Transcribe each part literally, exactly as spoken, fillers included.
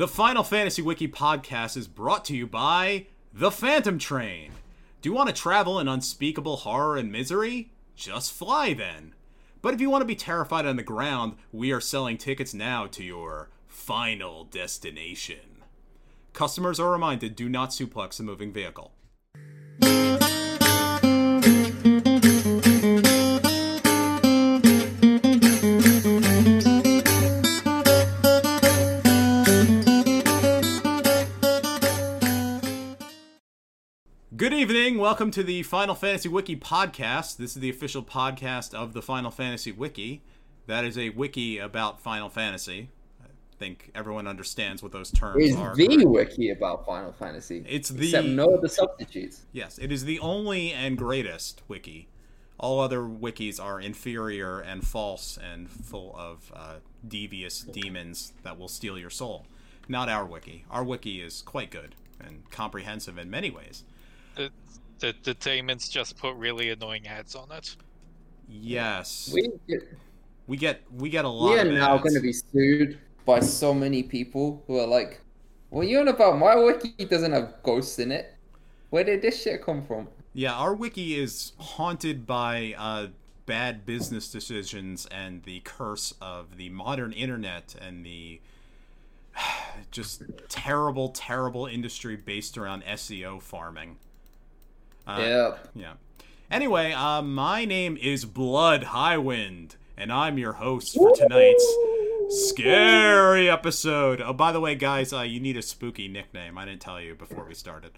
The Final Fantasy Wiki podcast is brought to you by The Phantom Train. Do you want to travel in unspeakable horror and misery? Just fly then. But if you want to be terrified on the ground, we are selling tickets now to your final destination. Customers are reminded, do not suplex a moving vehicle. Good evening, welcome to the Final Fantasy Wiki podcast. This is the official podcast of the Final Fantasy Wiki. That is a wiki about Final Fantasy. I think everyone understands what those terms it's are. It's the wiki about Final Fantasy. It's the... Except no other substitutes. Yes, it is the only and greatest wiki. All other wikis are inferior and false and full of uh, devious demons that will steal your soul. Not our wiki. Our wiki is quite good and comprehensive in many ways. The, the the demons just put really annoying ads on it. Yes, we get we get, we get a lot. We are of now going to be sued by so many people who are like, "Well, you know about my wiki doesn't have ghosts in it. Where did this shit come from?" Yeah, our wiki is haunted by uh, bad business decisions and the curse of the modern internet and the just terrible, terrible industry based around S E O farming. Uh, yep. Yeah. Anyway, uh, my name is Blood Highwind, and I'm your host for tonight's scary episode. Oh, by the way, guys, uh, you need a spooky nickname. I didn't tell you before we started.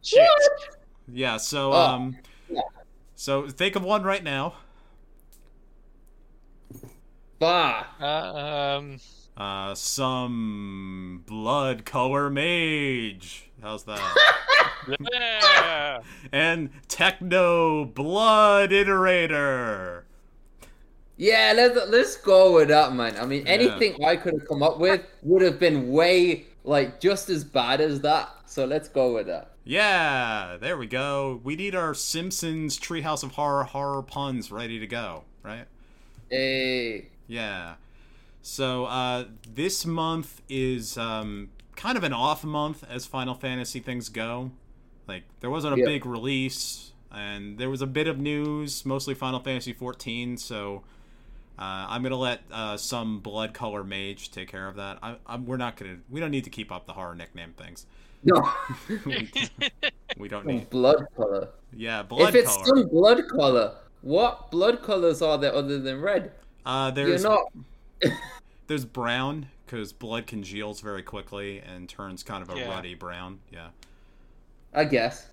Shit. Yeah. So, um, so think of one right now. Bah. Uh, um. Uh, some blood color mage. How's that? Yeah. And techno blood iterator. Yeah, let's let's go with that, man. I mean, yeah. Anything I could have come up with would have been way like just as bad as that. So let's go with that. Yeah, there we go. We need our Simpsons Treehouse of Horror horror puns ready to go, right? Hey. Yeah. So, uh, this month is um, kind of an off month as Final Fantasy things go. Like, there wasn't a yep. big release, and there was a bit of news, mostly Final Fantasy fourteen, so uh, I'm going to let uh, some blood color mage take care of that. I, I'm, we're not going to... We don't need to keep up the horror nickname things. No. we, we don't need... Blood color. Yeah, blood color. If it's color. Still blood color, what blood colors are there other than red? Uh, there's... You're not... There's brown, because blood congeals very quickly and turns kind of a yeah. ruddy brown. Yeah, I guess.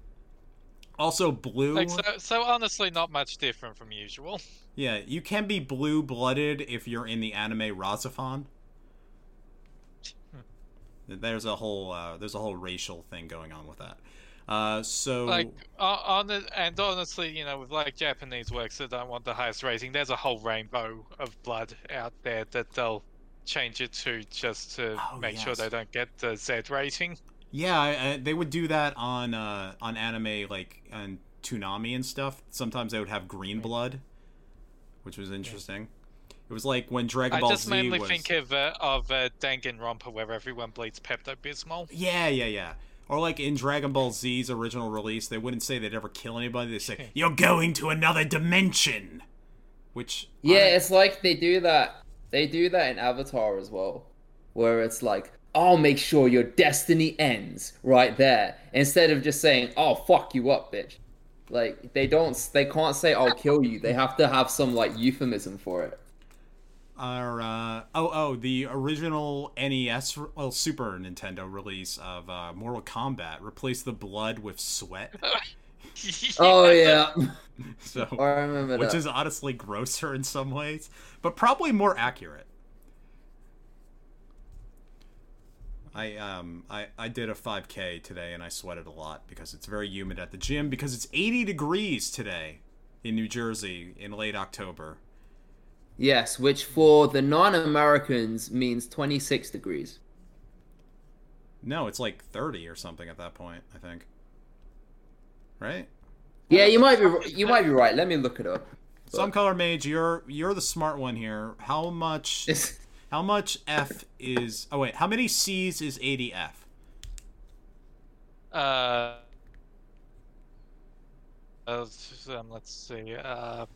Also blue. Like, so, so honestly, not much different from usual. Yeah, you can be blue-blooded if you're in the anime Rahxephon. There's a whole uh, there's a whole racial thing going on with that. Uh, so like uh, on the, and honestly, you know, with like Japanese works that don't want the highest rating, there's a whole rainbow of blood out there that they'll change it to just to oh, make yes. sure they don't get the Z rating. Yeah, I, I, they would do that on uh, on anime like on Toonami and stuff. Sometimes they would have green blood, which was interesting. Yeah. It was like when Dragon I Ball Z. I just mainly was... think of uh, of uh, Danganronpa, where everyone bleeds Pepto-Bismol. Yeah, yeah, yeah. Or like in Dragon Ball Z's original release, they wouldn't say they'd ever kill anybody. They say, "You're going to another dimension," which yeah, I... it's like they do that. They do that in Avatar as well, where it's like, "I'll make sure your destiny ends right there," instead of just saying, "I'll fuck you up, bitch." Like they don't, they can't say, "I'll kill you." They have to have some like euphemism for it. Our uh, oh oh the original N E S well Super Nintendo release of uh, Mortal Kombat replaced the blood with sweat. Oh yeah, so I remember which that. Is honestly grosser in some ways, but probably more accurate. I um I, I did a five K today and I sweated a lot because it's very humid at the gym because it's eighty degrees today in New Jersey in late October. Yes, which for the non-Americans means twenty-six degrees. No, it's like thirty or something at that point, I think. Right? Yeah, you might be you might be right. Let me look it up. But... SomeColorMage, you're you're the smart one here. How much How much F is... Oh, wait. How many C's is eighty F? Uh... Uh, um, let's see. Uh,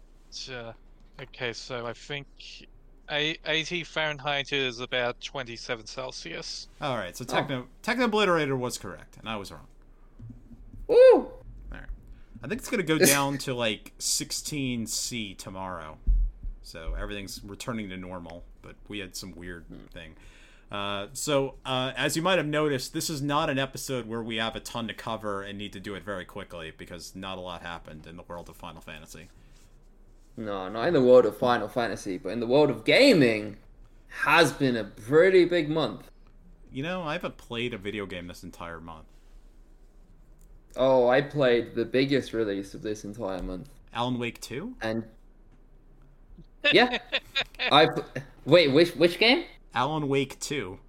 uh, okay, so I think eighty Fahrenheit is about twenty-seven Celsius. All right, so Techno oh. Technobliterator was correct, and I was wrong. Woo! All right, I think it's gonna go down to like sixteen C tomorrow, so everything's returning to normal. But we had some weird hmm. thing. Uh, so uh, as you might have noticed, this is not an episode where we have a ton to cover and need to do it very quickly because not a lot happened in the world of Final Fantasy. No, not in the world of Final Fantasy, but in the world of gaming, has been a pretty big month. You know, I haven't played a video game this entire month. Oh, I played the biggest release of this entire month. Alan Wake Two? And yeah, I wait. Which which game? Alan Wake Two.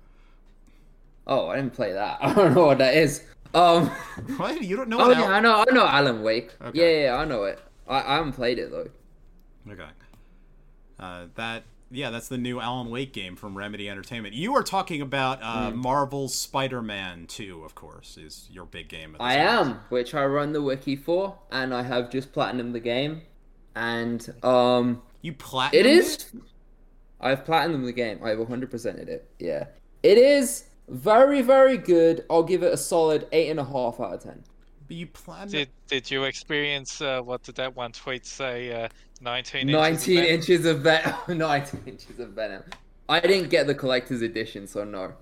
Oh, I didn't play that. I don't know what that is. Um, what? You don't know? Oh, what yeah, Al- I know. I know Alan Wake. Okay. Yeah, yeah, I know it. I, I haven't played it though. Okay. Uh, that yeah, that's the new Alan Wake game from Remedy Entertainment. You are talking about uh, mm. Marvel's Spider-Man Two, of course, is your big game. At this I point. am, which I run the wiki for, and I have just platinumed the game, and um. You platinumed it is. I've platinumed the game. I've one hundred percented it. Yeah. It is very, very good. I'll give it a solid eight point five out of ten. But you platinumed... Did, did you experience, uh, what did that one tweet say, uh, nineteen, nineteen inches of venom? Inches of ven- nineteen inches of venom. I didn't get the collector's edition, so no.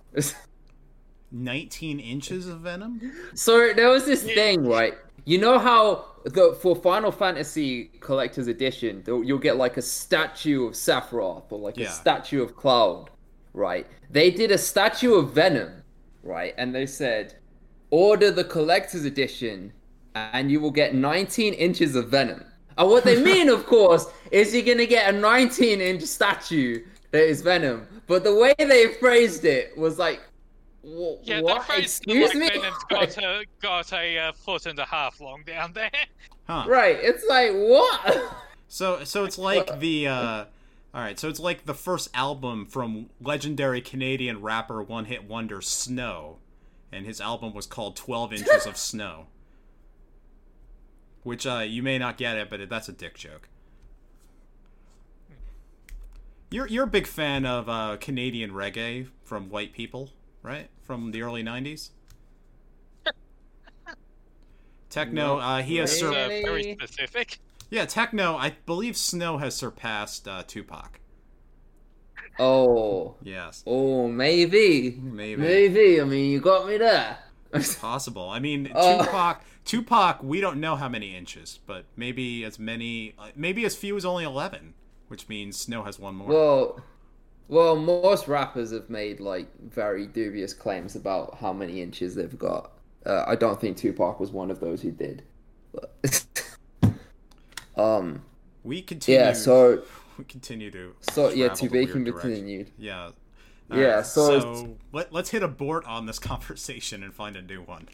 nineteen inches of venom? So there was this thing, right? You know how the for Final Fantasy Collector's Edition, you'll get like a statue of Sephiroth or like yeah. a statue of Cloud, right? They did a statue of Venom, right? And they said, order the Collector's Edition and you will get nineteen inches of Venom. And what they mean, of course, is you're going to get a nineteen-inch statue that is Venom. But the way they phrased it was like, W- yeah, what? That phrase, excuse like, me? Venom's got a, got a uh, foot and a half long down there. Huh. Right, it's like, what? So so it's like the, uh, alright, so it's like the first album from legendary Canadian rapper one-hit wonder Snow, and his album was called twelve Inches of Snow. Which, uh, you may not get it, but that's a dick joke. You're, you're a big fan of uh, Canadian reggae from white people, right? From the early nineties? Techno, uh, he has... Sur- uh, very specific. Yeah, Techno, I believe Snow has surpassed uh, Tupac. Oh. Yes. Oh, maybe. Maybe. Maybe. I mean, you got me there. It's possible. I mean, uh, Tupac, Tupac, we don't know how many inches, but maybe as many, uh, maybe as few as only eleven, which means Snow has one more. Well... Well, most rappers have made, like, very dubious claims about how many inches they've got. Uh, I don't think Tupac was one of those who did. But um, we continue. Yeah, so... We continue to... So, yeah, to be continued. Yeah. All yeah, right. so... so let, let's hit abort on this conversation and find a new one.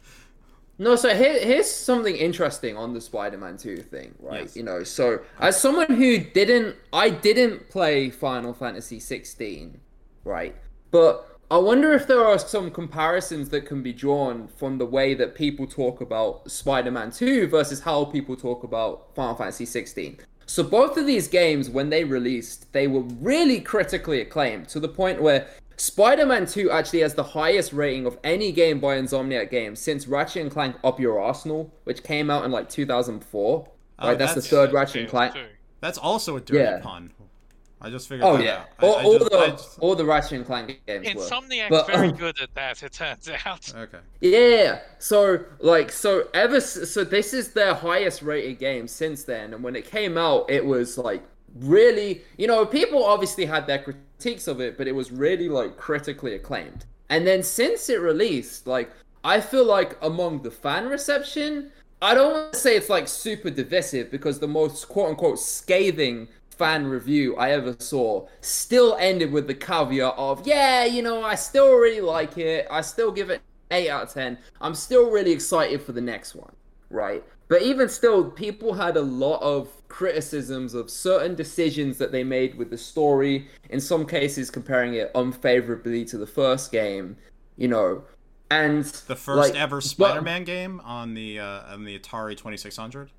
No, so here, here's something interesting on the Spider-Man two thing, right? Yes. You know, so as someone who didn't, I didn't play Final Fantasy sixteen, right? But I wonder if there are some comparisons that can be drawn from the way that people talk about Spider-Man two versus how people talk about Final Fantasy sixteen. So both of these games, when they released, they were really critically acclaimed to the point where Spider-Man two actually has the highest rating of any game by Insomniac Games since Ratchet and Clank Up Your Arsenal, which came out in like two thousand four. Oh, right, that's, that's the third yeah, Ratchet and Clank. Too. That's also a dirty yeah. pun. I just figured oh, that yeah. out. Oh, all, all, just... all the Ratchet and Clank games Insomniac's were. But, very um... good at that, it turns out. Okay. Yeah. So, like, so ever... So this is their highest rated game since then, and when it came out, it was like really... You know, people obviously had their critiques of it, but it was really like critically acclaimed. And then since it released, like I feel like among the fan reception, I don't want to say it's like super divisive because the most quote-unquote scathing fan review I ever saw still ended with the caveat of, yeah, you know, I still really like it, I still give it eight out of ten, I'm still really excited for the next one, right? But even still, people had a lot of criticisms of certain decisions that they made with the story, in some cases comparing it unfavorably to the first game, you know. And the first like, ever Spider-Man but, game on the uh, on the Atari twenty-six hundred?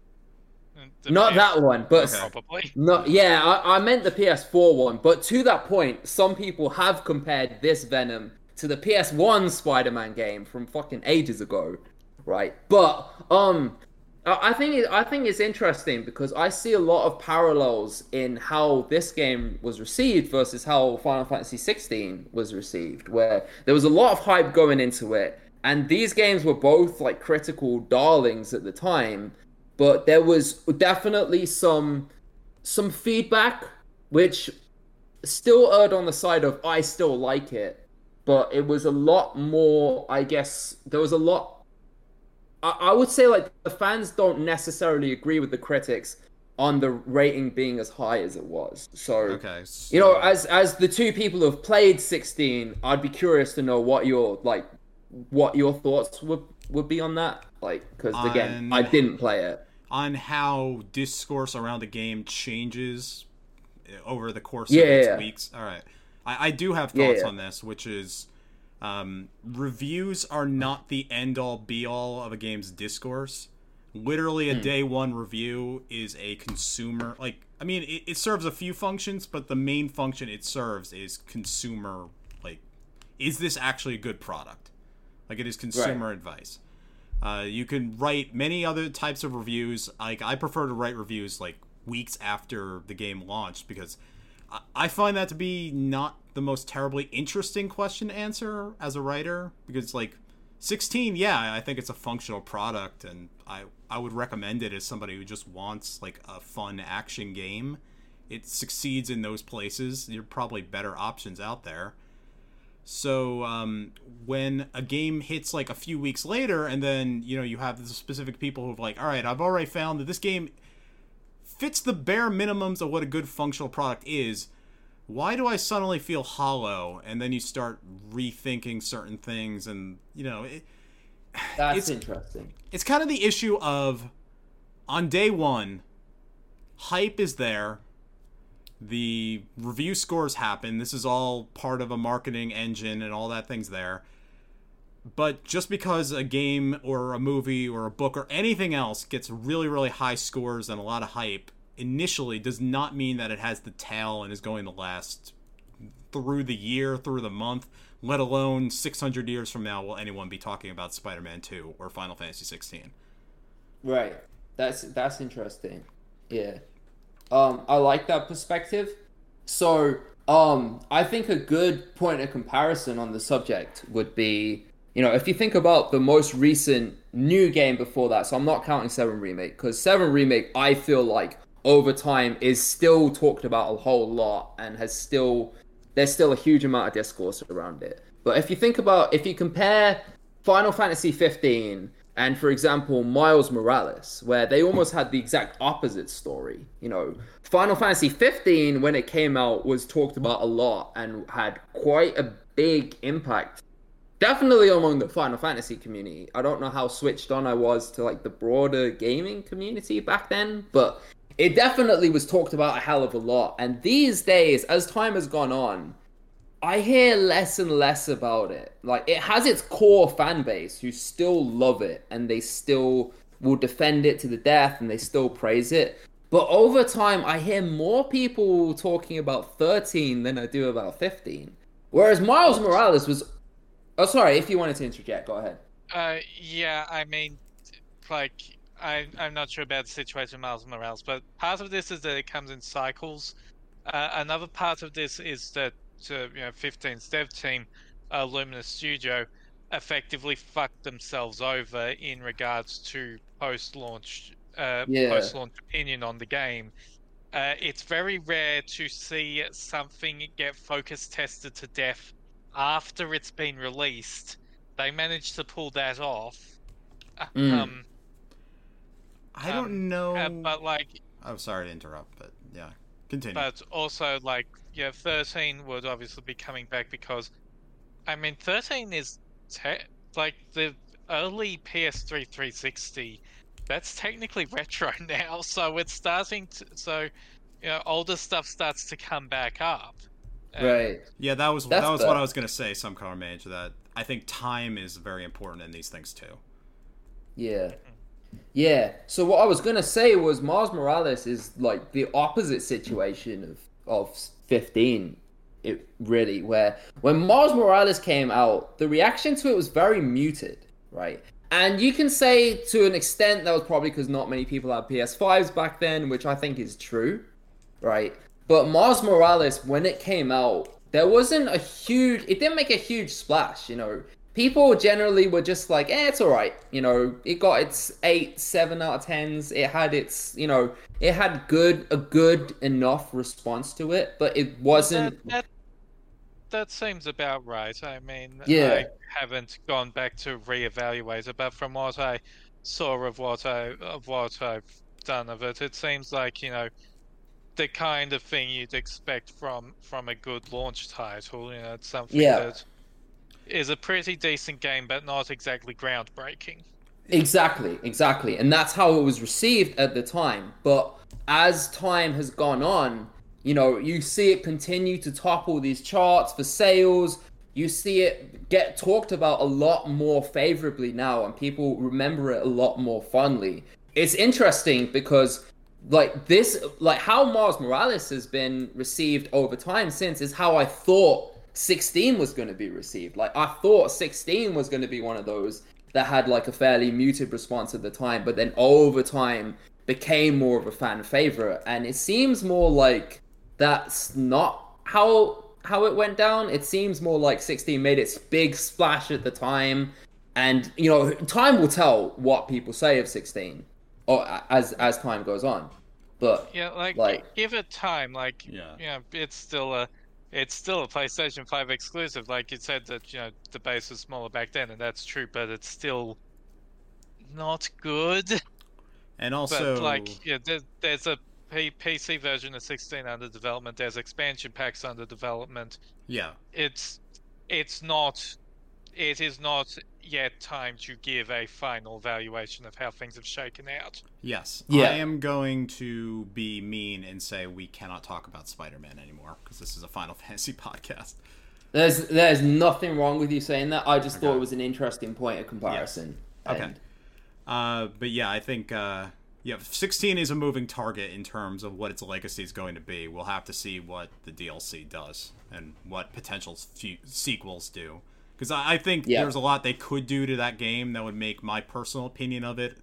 Not that one, but okay. Probably. Not, yeah, I, I meant the P S four one, but to that point, some people have compared this Venom to the P S one Spider-Man game from fucking ages ago, right? But um, I think it, I think it's interesting because I see a lot of parallels in how this game was received versus how Final Fantasy sixteen was received, where there was a lot of hype going into it, and these games were both like critical darlings at the time. But there was definitely some some feedback which still erred on the side of I still like it, but it was a lot more, I guess, there was a lot, I, I would say like the fans don't necessarily agree with the critics on the rating being as high as it was. So, okay, so... you know, as as the two people who have played sixteen, I'd be curious to know what your, like, what your thoughts would, would be on that. Like, because again, on, I didn't play it. On how discourse around the game changes over the course yeah, of yeah, its yeah. weeks. All right. I, I do have thoughts yeah, yeah. on this, which is um, reviews are not the end-all, be-all of a game's discourse. Literally, a mm. day one review is a consumer... Like, I mean, it, it serves a few functions, but the main function it serves is consumer... Like, is this actually a good product? Like, it is consumer right. advice. Uh, you can write many other types of reviews. Like, I prefer to write reviews like weeks after the game launched because I, I find that to be not the most terribly interesting question to answer as a writer. Because like sixteen, yeah, I think it's a functional product, and I I would recommend it as somebody who just wants like a fun action game. It succeeds in those places. There are probably better options out there. So um, when a game hits like a few weeks later, and then, you know, you have the specific people who've like, all right, I've already found that this game fits the bare minimums of what a good functional product is. Why do I suddenly feel hollow? And then you start rethinking certain things, and you know, it, that's it's, interesting. It's kind of the issue of on day one, hype is there. The review scores happen. This is all part of a marketing engine and all that thing's there. But just because a game or a movie or a book or anything else gets really, really high scores and a lot of hype initially does not mean that it has the tail and is going to last through the year, through the month, let alone six hundred years from now will anyone be talking about Spider-Man two or Final Fantasy sixteen. Right. That's that's interesting. Yeah. Um, I like that perspective. So, um, I think a good point of comparison on the subject would be, you know, if you think about the most recent new game before that, so I'm not counting seven Remake, because seven Remake, I feel like, over time, is still talked about a whole lot and has still, there's still a huge amount of discourse around it. But if you think about, if you compare Final Fantasy fifteen... and, for example, Miles Morales, where they almost had the exact opposite story. You know, Final Fantasy fifteen, when it came out, was talked about a lot and had quite a big impact, definitely among the Final Fantasy community. I don't know how switched on I was to, like, the broader gaming community back then, but it definitely was talked about a hell of a lot. And these days, as time has gone on, I hear less and less about it. Like, it has its core fan base who still love it, and they still will defend it to the death, and they still praise it. But over time, I hear more people talking about thirteen than I do about fifteen. Whereas Miles Morales was... Oh, sorry, if you wanted to interject, go ahead. Uh, yeah, I mean, like, I, I'm not sure about the situation with Miles Morales, but part of this is that it comes in cycles. Uh, another part of this is that to, you know, fifteen's dev team, uh, Luminous Studio, effectively fucked themselves over in regards to post-launch, uh, yeah. post-launch opinion on the game. Uh, it's very rare to see something get focus tested to death after it's been released. They managed to pull that off. Mm. Um, I don't um, know. Uh, but like, I'm sorry to interrupt, but yeah, continue. But also, like. Yeah, thirteen would obviously be coming back because, I mean, thirteen is, te- like, the early P S three three sixty that's technically retro now, so it's starting to, so you know, older stuff starts to come back up. And right. Yeah, that was that's that was the... what I was gonna say, SomeColorMage, that I think time is very important in these things too. Yeah. Yeah. So what I was gonna say was Miles Morales is like the opposite situation of of fifteen. It really, where when Miles Morales came out, the reaction to it was very muted, right? And you can say to an extent that was probably because not many people had P S fives back then, which I think is true, right? But Miles Morales, when it came out, there wasn't a huge, it didn't make a huge splash, you know? People generally were just like, eh, it's all right. You know, it got its eight, seven out of tens. It had its, you know, it had good, a good enough response to it, but it wasn't... That, that, that seems about right. I mean, yeah. I haven't gone back to reevaluate it, but from what I saw of what, I, of what I've done of it, it seems like, you know, the kind of thing you'd expect from, from a good launch title. You know, it's something yeah. that... is a pretty decent game, but not exactly groundbreaking. Exactly, exactly. And that's how it was received at the time. But as time has gone on, you know, you see it continue to topple these charts for sales. You see it get talked about a lot more favorably now, and people remember it a lot more fondly. It's interesting because, like, this, like, how Miles Morales has been received over time since is how I thought sixteen was going to be received. Like, I thought sixteen was going to be one of those that had like a fairly muted response at the time, but then over time became more of a fan favorite. And it seems more like that's not how how it went down. It seems more like sixteen made its big splash at the time, and you know, time will tell what people say of sixteen, or as as time goes on. But yeah, like, like give it time. Like yeah, you know, it's still a. It's still a PlayStation five exclusive. Like you said, that, you know, the base was smaller back then, and that's true, but it's still not good. And also, but like, yeah, there, there's a P- PC version of sixteen under development. There's expansion packs under development. Yeah, it's it's not it is not yet time to give a final valuation of how things have shaken out. Yes. Yeah. I am going to be mean and say we cannot talk about Spider-Man anymore because this is a Final Fantasy podcast. There's there's nothing wrong with you saying that. I just okay. thought it was an interesting point of comparison. Yes. Okay. And... Uh, but yeah, I think uh, yeah, sixteen is a moving target in terms of what its legacy is going to be. We'll have to see what the D L C does and what potential fe- sequels do. Because I think yeah. there's a lot they could do to that game that would make my personal opinion of it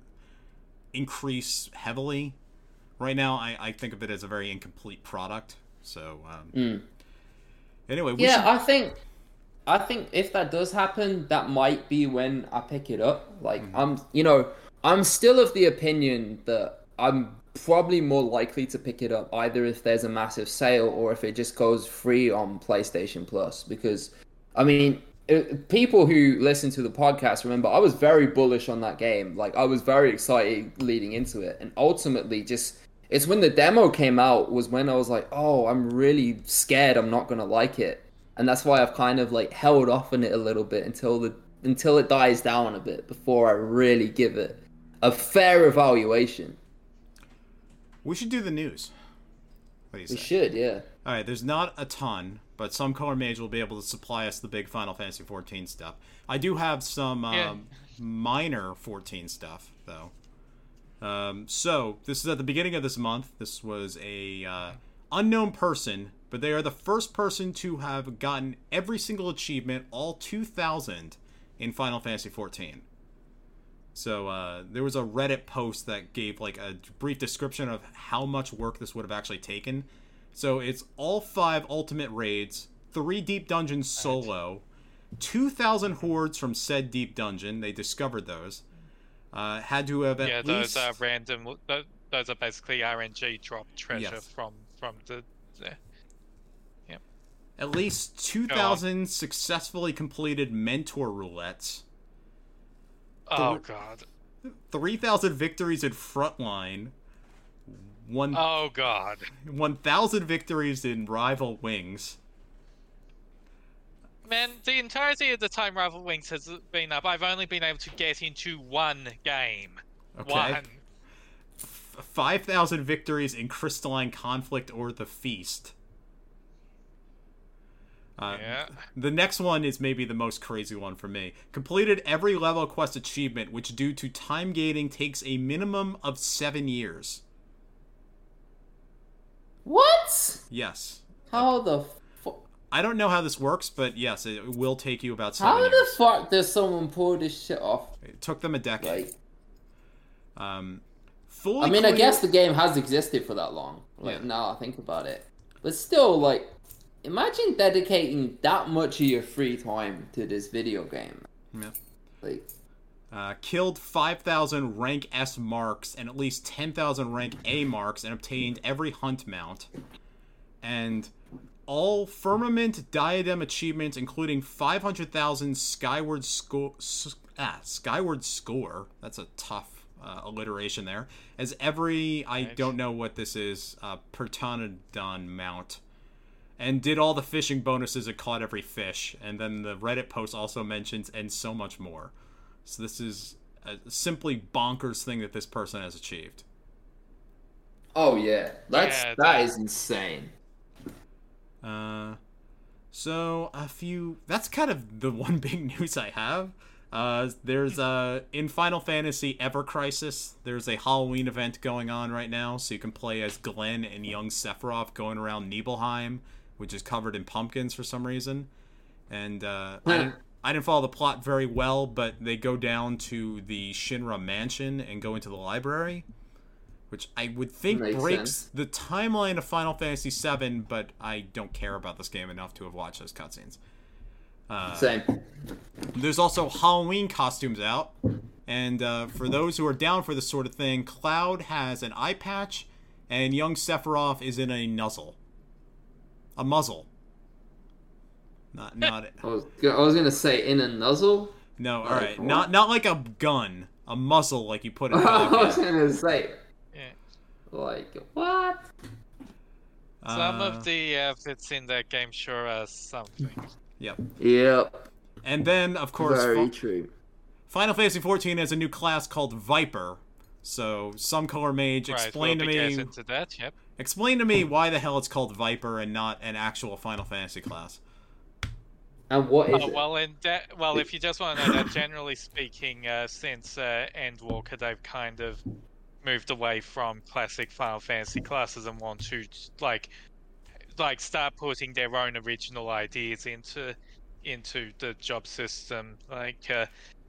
increase heavily. Right now, I, I think of it as a very incomplete product. So, um, mm. anyway. We yeah, should... I think I think if that does happen, that might be when I pick it up. Like, mm-hmm. I'm, you know, I'm still of the opinion that I'm probably more likely to pick it up either if there's a massive sale or if it just goes free on PlayStation Plus. Because, I mean... people who listen to the podcast remember I was very bullish on that game. Like, I was very excited leading into it, and ultimately just it's when the demo came out was when I was like, oh, I'm really scared I'm not gonna like it, and that's why I've kind of like held off on it a little bit until the until it dies down a bit before I really give it a fair evaluation. We should do the news. What do you say? We should, yeah. All right, there's not a ton, but SomeColorMage will be able to supply us the big Final Fantasy fourteen stuff. I do have some um, yeah. minor fourteen stuff, though. Um, so, this is at the beginning of this month. This was a uh, unknown person, but they are the first person to have gotten every single achievement, all two thousand, in Final Fantasy fourteen. So, uh, there was a Reddit post that gave like a brief description of how much work this would have actually taken. So it's all five ultimate raids, three deep dungeons solo, two thousand hordes from said deep dungeon. They discovered those. Uh, had to have at yeah, least... Yeah, those are random... Those are basically R N G drop treasure yes. from, from the... Uh, yeah. At least two thousand successfully completed mentor roulettes. Oh, Th- God. three thousand victories in frontline... One, oh, God. one thousand victories in Rival Wings. Man, the entirety of the time Rival Wings has been up, I've only been able to get into one game. Okay. One. five thousand victories in crystalline conflict or the feast. Uh, yeah. The next one is maybe the most crazy one for me. Completed every level quest achievement, which due to time gating takes a minimum of seven years. What? Yes. How the fuck? I don't know how this works, but yes, it will take you about seven how years. How the fuck does someone pull this shit off? It took them a decade. Like, um, fully I mean, clear... I guess the game has existed for that long. Like, yeah. Now I think about it. But still, like... Imagine dedicating that much of your free time to this video game. Yeah. Like, uh, killed five thousand rank S marks and at least ten thousand rank A marks and obtained every hunt mount. And all firmament diadem achievements, including five hundred thousand skyward score. Sc- ah, skyward score. That's a tough uh, alliteration there. As every, I don't know what this is, uh, Pertonodon mount. And did all the fishing bonuses and caught every fish. And then the Reddit post also mentions, and so much more. So this is a simply bonkers thing that this person has achieved. Oh, yeah. That's, yeah, that, that is insane. Uh, so, a few... That's kind of the one big news I have. Uh, there's, uh, in Final Fantasy Ever Crisis, there's a Halloween event going on right now. So you can play as Glenn and young Sephiroth going around Nibelheim, which is covered in pumpkins for some reason. And uh, I, didn't, I didn't follow the plot very well, but they go down to the Shinra mansion and go into the library, which I would think Makes breaks sense. The timeline of Final Fantasy seven, but I don't care about this game enough to have watched those cutscenes. Uh, Same. There's also Halloween costumes out, and uh, for those who are down for this sort of thing, Cloud has an eye patch, and young Sephiroth is in a nuzzle. A muzzle. Not, not. I was, I was gonna say in a nuzzle. No, all right, not, not like a gun, a muzzle like you put in. I was gonna say, yeah. Like what? Uh, Some of the outfits in that game sure are something. Yep. Yep. And then, of course, very true. Final Fantasy fourteen has a new class called Viper. So, SomeColorMage, explain right, we'll to me. Into that, yep. Explain to me why the hell it's called Viper and not an actual Final Fantasy class. And what is oh, it? Well, in that, well, if you just want to know that, generally speaking, uh, since uh, Endwalker, they've kind of moved away from classic Final Fantasy classes and want to like, like start putting their own original ideas into into the job system. Like, uh,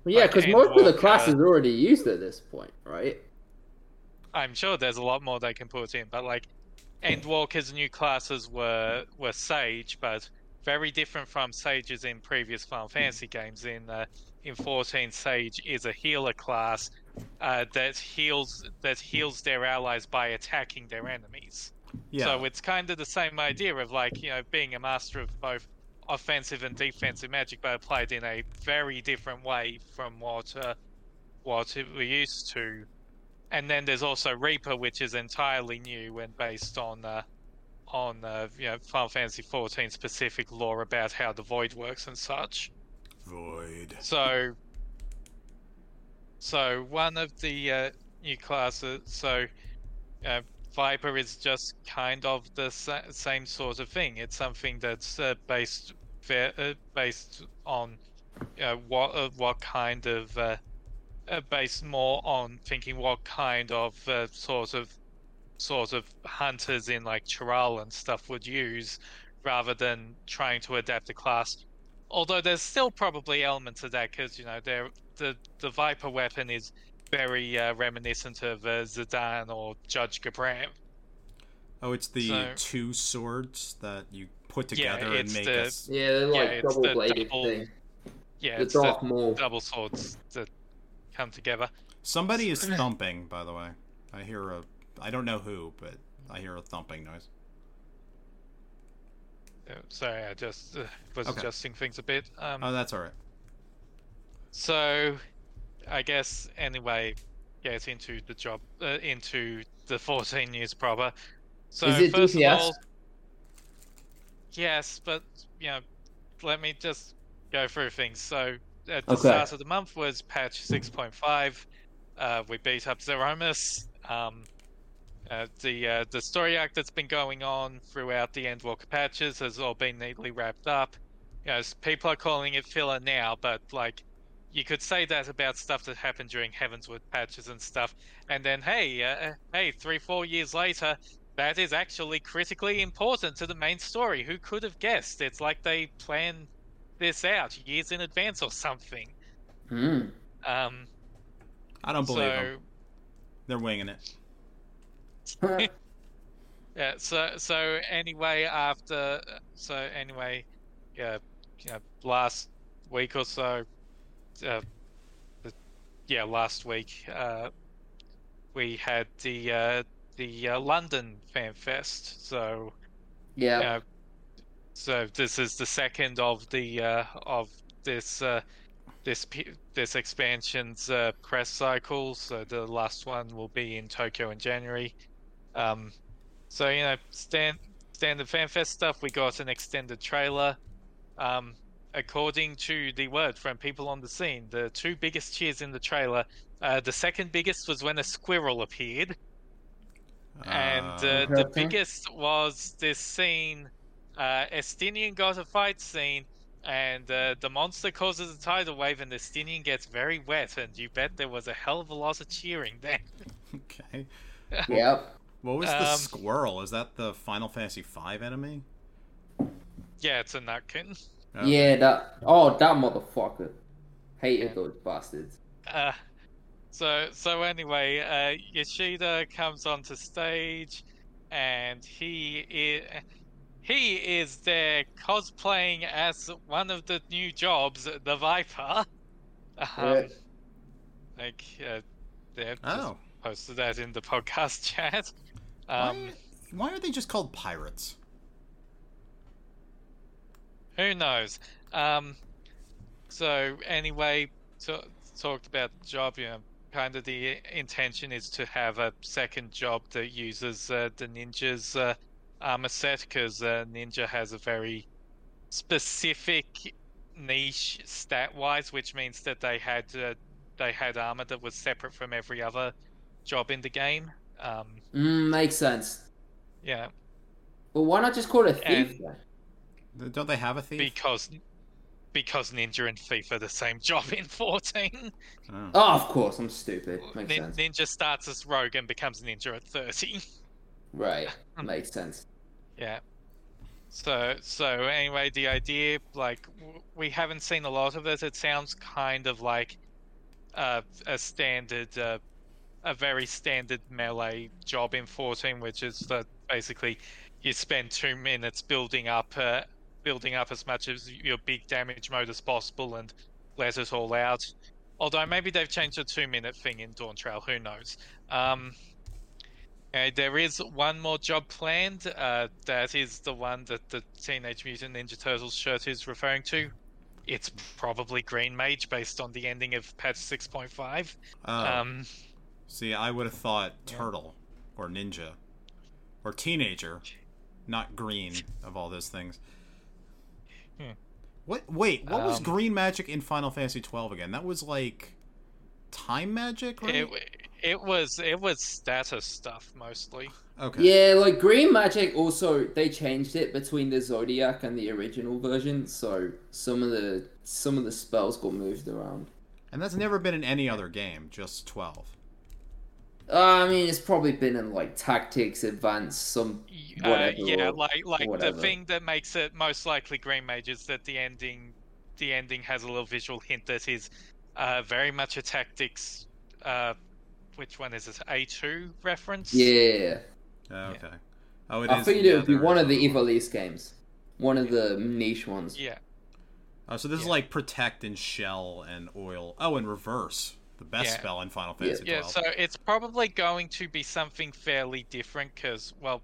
well, yeah, because like most of the classes are already used at this point, right? I'm sure there's a lot more they can put in, but like Endwalker's new classes were were Sage, but very different from Sages in previous Final Fantasy games. In uh, in fourteen, Sage is a healer class uh, that heals that heals their allies by attacking their enemies. Yeah. So it's kind of the same idea of like, you know, being a master of both offensive and defensive magic, but applied in a very different way from what uh, what we're used to. And then there's also Reaper, which is entirely new and based on uh, on uh, you know, Final Fantasy fourteen specific lore about how the Void works and such. Void. So, so one of the uh, new classes, so uh, Viper is just kind of the sa- same sort of thing. It's something that's uh, based fa- uh, based on uh, what uh, what kind of. Uh, Uh, based more on thinking what kind of uh, sort of sort of hunters in like Torgal and stuff would use, rather than trying to adapt a class. Although there's still probably elements of that, because you know there the the Viper weapon is very uh, reminiscent of uh, Zidane or Judge Gabram. Oh, it's the so, two swords that you put together yeah, and make the, us. Yeah, they're like yeah, double the bladed double, thing. Yeah, the it's dark the maul. Double swords that come together. Somebody is thumping, by the way. I hear a... I don't know who, but I hear a thumping noise. Sorry, I just uh, was okay. adjusting things a bit. Um, oh, that's alright. So, I guess, anyway, gets into the job, uh, into the fourteen news proper. So, is it first D P S? Of all... Yes, but, you know, let me just go through things. So, at the okay. start of the month was patch six point five, Uh, we beat up Zeromus. Um, uh, the uh, the story arc that's been going on throughout the Endwalker patches has all been neatly wrapped up. You know, people are calling it filler now, but like, you could say that about stuff that happened during Heavensward patches and stuff. And then, hey, uh, hey, three, four years later, that is actually critically important to the main story. Who could have guessed? It's like they planned this out years in advance or something. Mm. Um, I don't believe so, them. They're winging it. yeah. So so anyway, after so anyway, yeah, you know, last week or so. Uh, yeah, last week uh, we had the uh, the uh, London Fan Fest. So yeah, you know, so this is the second of the uh, of this uh, this this expansion's uh, press cycle. So the last one will be in Tokyo in January. Um, so you know, stand, standard Fan Fest stuff. We got an extended trailer. Um, According to the word from people on the scene, the two biggest cheers in the trailer, uh, the second biggest was when a squirrel appeared, uh, and uh, the biggest was this scene, uh, Estinien got a fight scene, and uh, the monster causes a tidal wave and Estinien gets very wet, and you bet there was a hell of a lot of cheering then. Okay. Yep. What was the um, squirrel? Is that the Final Fantasy five enemy? Yeah, it's a nutkin. Oh. Yeah, that oh that motherfucker, hated those bastards. Uh, so so anyway, uh, Yoshida comes onto stage, and he is he is there cosplaying as one of the new jobs, the Viper. Um, yeah. Like uh, they oh. posted that in the podcast chat. Um, why, why are they just called pirates? Who knows? Um, so anyway, t- talked about the job. You know, kind of the intention is to have a second job that uses uh, the ninja's uh, armor set, because uh, ninja has a very specific niche stat-wise, which means that they had uh, they had armor that was separate from every other job in the game. Um, mm, makes sense. Yeah. Well, why not just call it a thief and- then? Don't they have a thief? Because, because Ninja and Thief are the same job in fourteen. Oh, oh of course, I'm stupid. Makes Nin- sense. Ninja starts as rogue and becomes Ninja at thirty. Right, makes sense. Yeah. So, so anyway, the idea, like, w- we haven't seen a lot of it. It sounds kind of like uh, a standard, uh, a very standard melee job in fourteen, which is that basically you spend two minutes building up. Uh, building up as much as your big damage mode as possible and let it all out. Although maybe they've changed the two minute thing in Dawntrail, who knows. Um, there is one more job planned, uh, that is the one that the Teenage Mutant Ninja Turtles shirt is referring to. It's probably Green Mage based on the ending of patch six point five. Oh. Um, see, I would have thought Turtle, yeah. or Ninja, or Teenager, not Green, of all those things. Hmm. What? Wait, what um, was green magic in Final Fantasy twelve again? That was like time magic, right? It, it was it was status stuff mostly. Okay. Yeah, like green magic also, they changed it between the Zodiac and the original version, so some of the some of the spells got moved around. And that's never been in any other game, just twelve. Uh, I mean, it's probably been in like Tactics, Advanced, some whatever. Uh, yeah, or, like like whatever. The thing that makes it most likely Green Mage is that the ending, the ending has a little visual hint that is, uh, very much a Tactics. Uh, which one is it? A two reference. Yeah. Oh, okay. Yeah. Oh, it I is. I figured it would be one of the Evil East games, one of yeah. the niche ones. Yeah. Oh, so this yeah. is like Protect and Shell and Oil. Oh, and Reverse. The best yeah. spell in Final Fantasy yeah. twelve. Yeah, so it's probably going to be something fairly different, because well,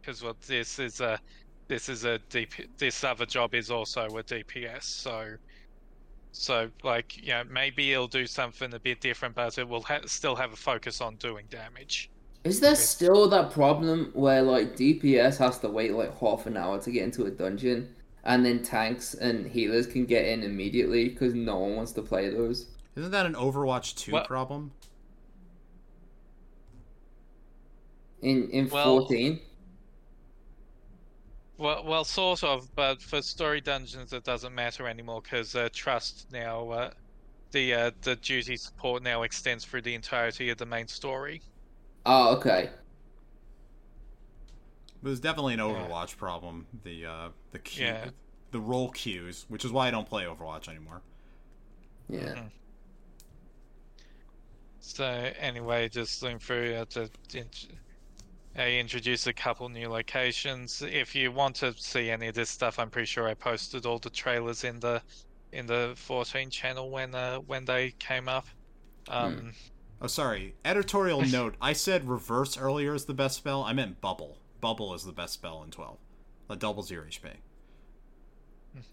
because well, this is a this is a D P, this other job is also a D P S. So, so like you know, maybe it'll do something a bit different, but it will ha- still have a focus on doing damage. Is there it's... still that problem where like D P S has to wait like half an hour to get into a dungeon, and then tanks and healers can get in immediately because no one wants to play those? Isn't that an Overwatch two well, problem? in in well, fourteen. Well, well, sort of, but for story dungeons, it doesn't matter anymore because uh, trust now, uh, the uh, the duty support now extends through the entirety of the main story. Oh, okay. There's definitely an Overwatch yeah. problem. The uh, the queue, yeah. the role queues, which is why I don't play Overwatch anymore. Yeah. Mm-hmm. So anyway, just looking through, uh, to int- I introduced a couple new locations. If you want to see any of this stuff, I'm pretty sure I posted all the trailers in the in the fourteen channel when uh, when they came up. Um, hmm. Oh, sorry. Editorial note: I said reverse earlier is the best spell. I meant bubble. Bubble is the best spell in twelve. That doubles your H P.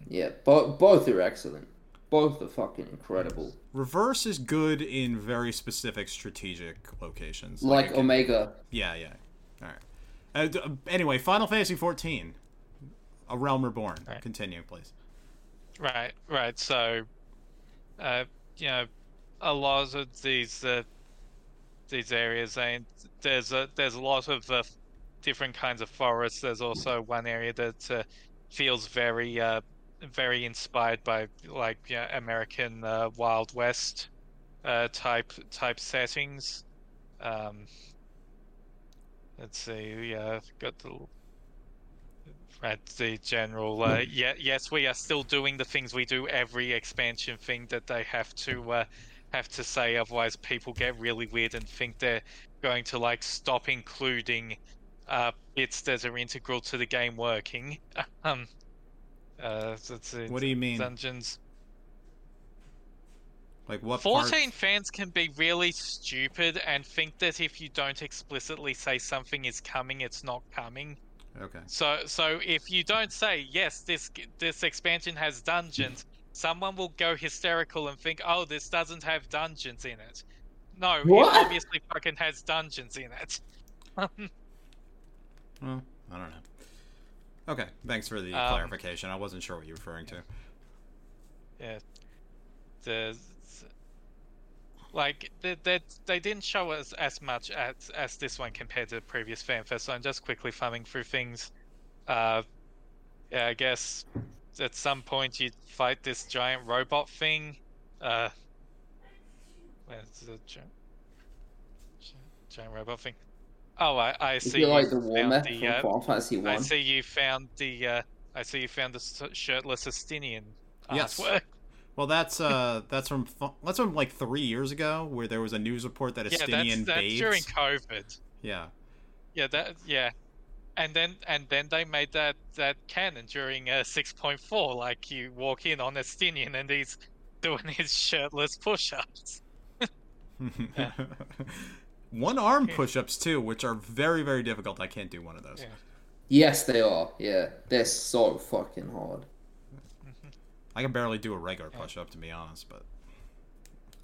Yeah, bo- both are excellent. Both are fucking incredible. Reverse is good in very specific strategic locations. Like, like Omega. It, yeah, yeah. All right. Uh, anyway, Final Fantasy fourteen. A Realm Reborn. Right. Continue, please. Right, right. So, uh, you know, a lot of these uh, these areas, and there's a, there's a lot of uh, different kinds of forests. There's also one area that uh, feels very... Uh, very inspired by like you know, American uh, Wild West uh, type type settings. Um, let's see, yeah, got the right the general. Uh, yeah, yes, we are still doing the things we do every expansion thing that they have to uh, have to say. Otherwise, people get really weird and think they're going to like stop including uh, bits that are integral to the game working. um, Uh, let's see. What do you mean? Dungeons. Like what? fourteen parts? Fans can be really stupid and think that if you don't explicitly say something is coming, it's not coming. Okay. So, so if you don't say yes, this this expansion has dungeons, someone will go hysterical and think, oh, this doesn't have dungeons in it. No, what? It obviously fucking has dungeons in it. Well, I don't know. Okay, thanks for the um, clarification. I wasn't sure what you were referring to. Yeah. The, like, they, they, they didn't show us as much as, as this one compared to the previous fanfare, so I'm just quickly thumbing through things. Uh, yeah, I guess at some point you fight this giant robot thing. Uh, where's the giant, giant robot thing? Oh, I, I see. You like the warmer from uh, Final Fantasy One. I see you found the. Uh, I see you found the shirtless Estinien. Yes. Artwork. Well, that's uh, that's from that's from like three years ago, where there was a news report that Estinien yeah, that's, that's bathes. During COVID. Yeah. Yeah. That. Yeah. And then and then they made that that canon during uh, six point four. Like you walk in on Estinien and he's doing his shirtless push-ups. yeah. One arm push-ups too, which are very, very difficult. I can't do one of those. Yeah. Yes, they are. Yeah, they're so fucking hard. I can barely do a regular push-up, to be honest. But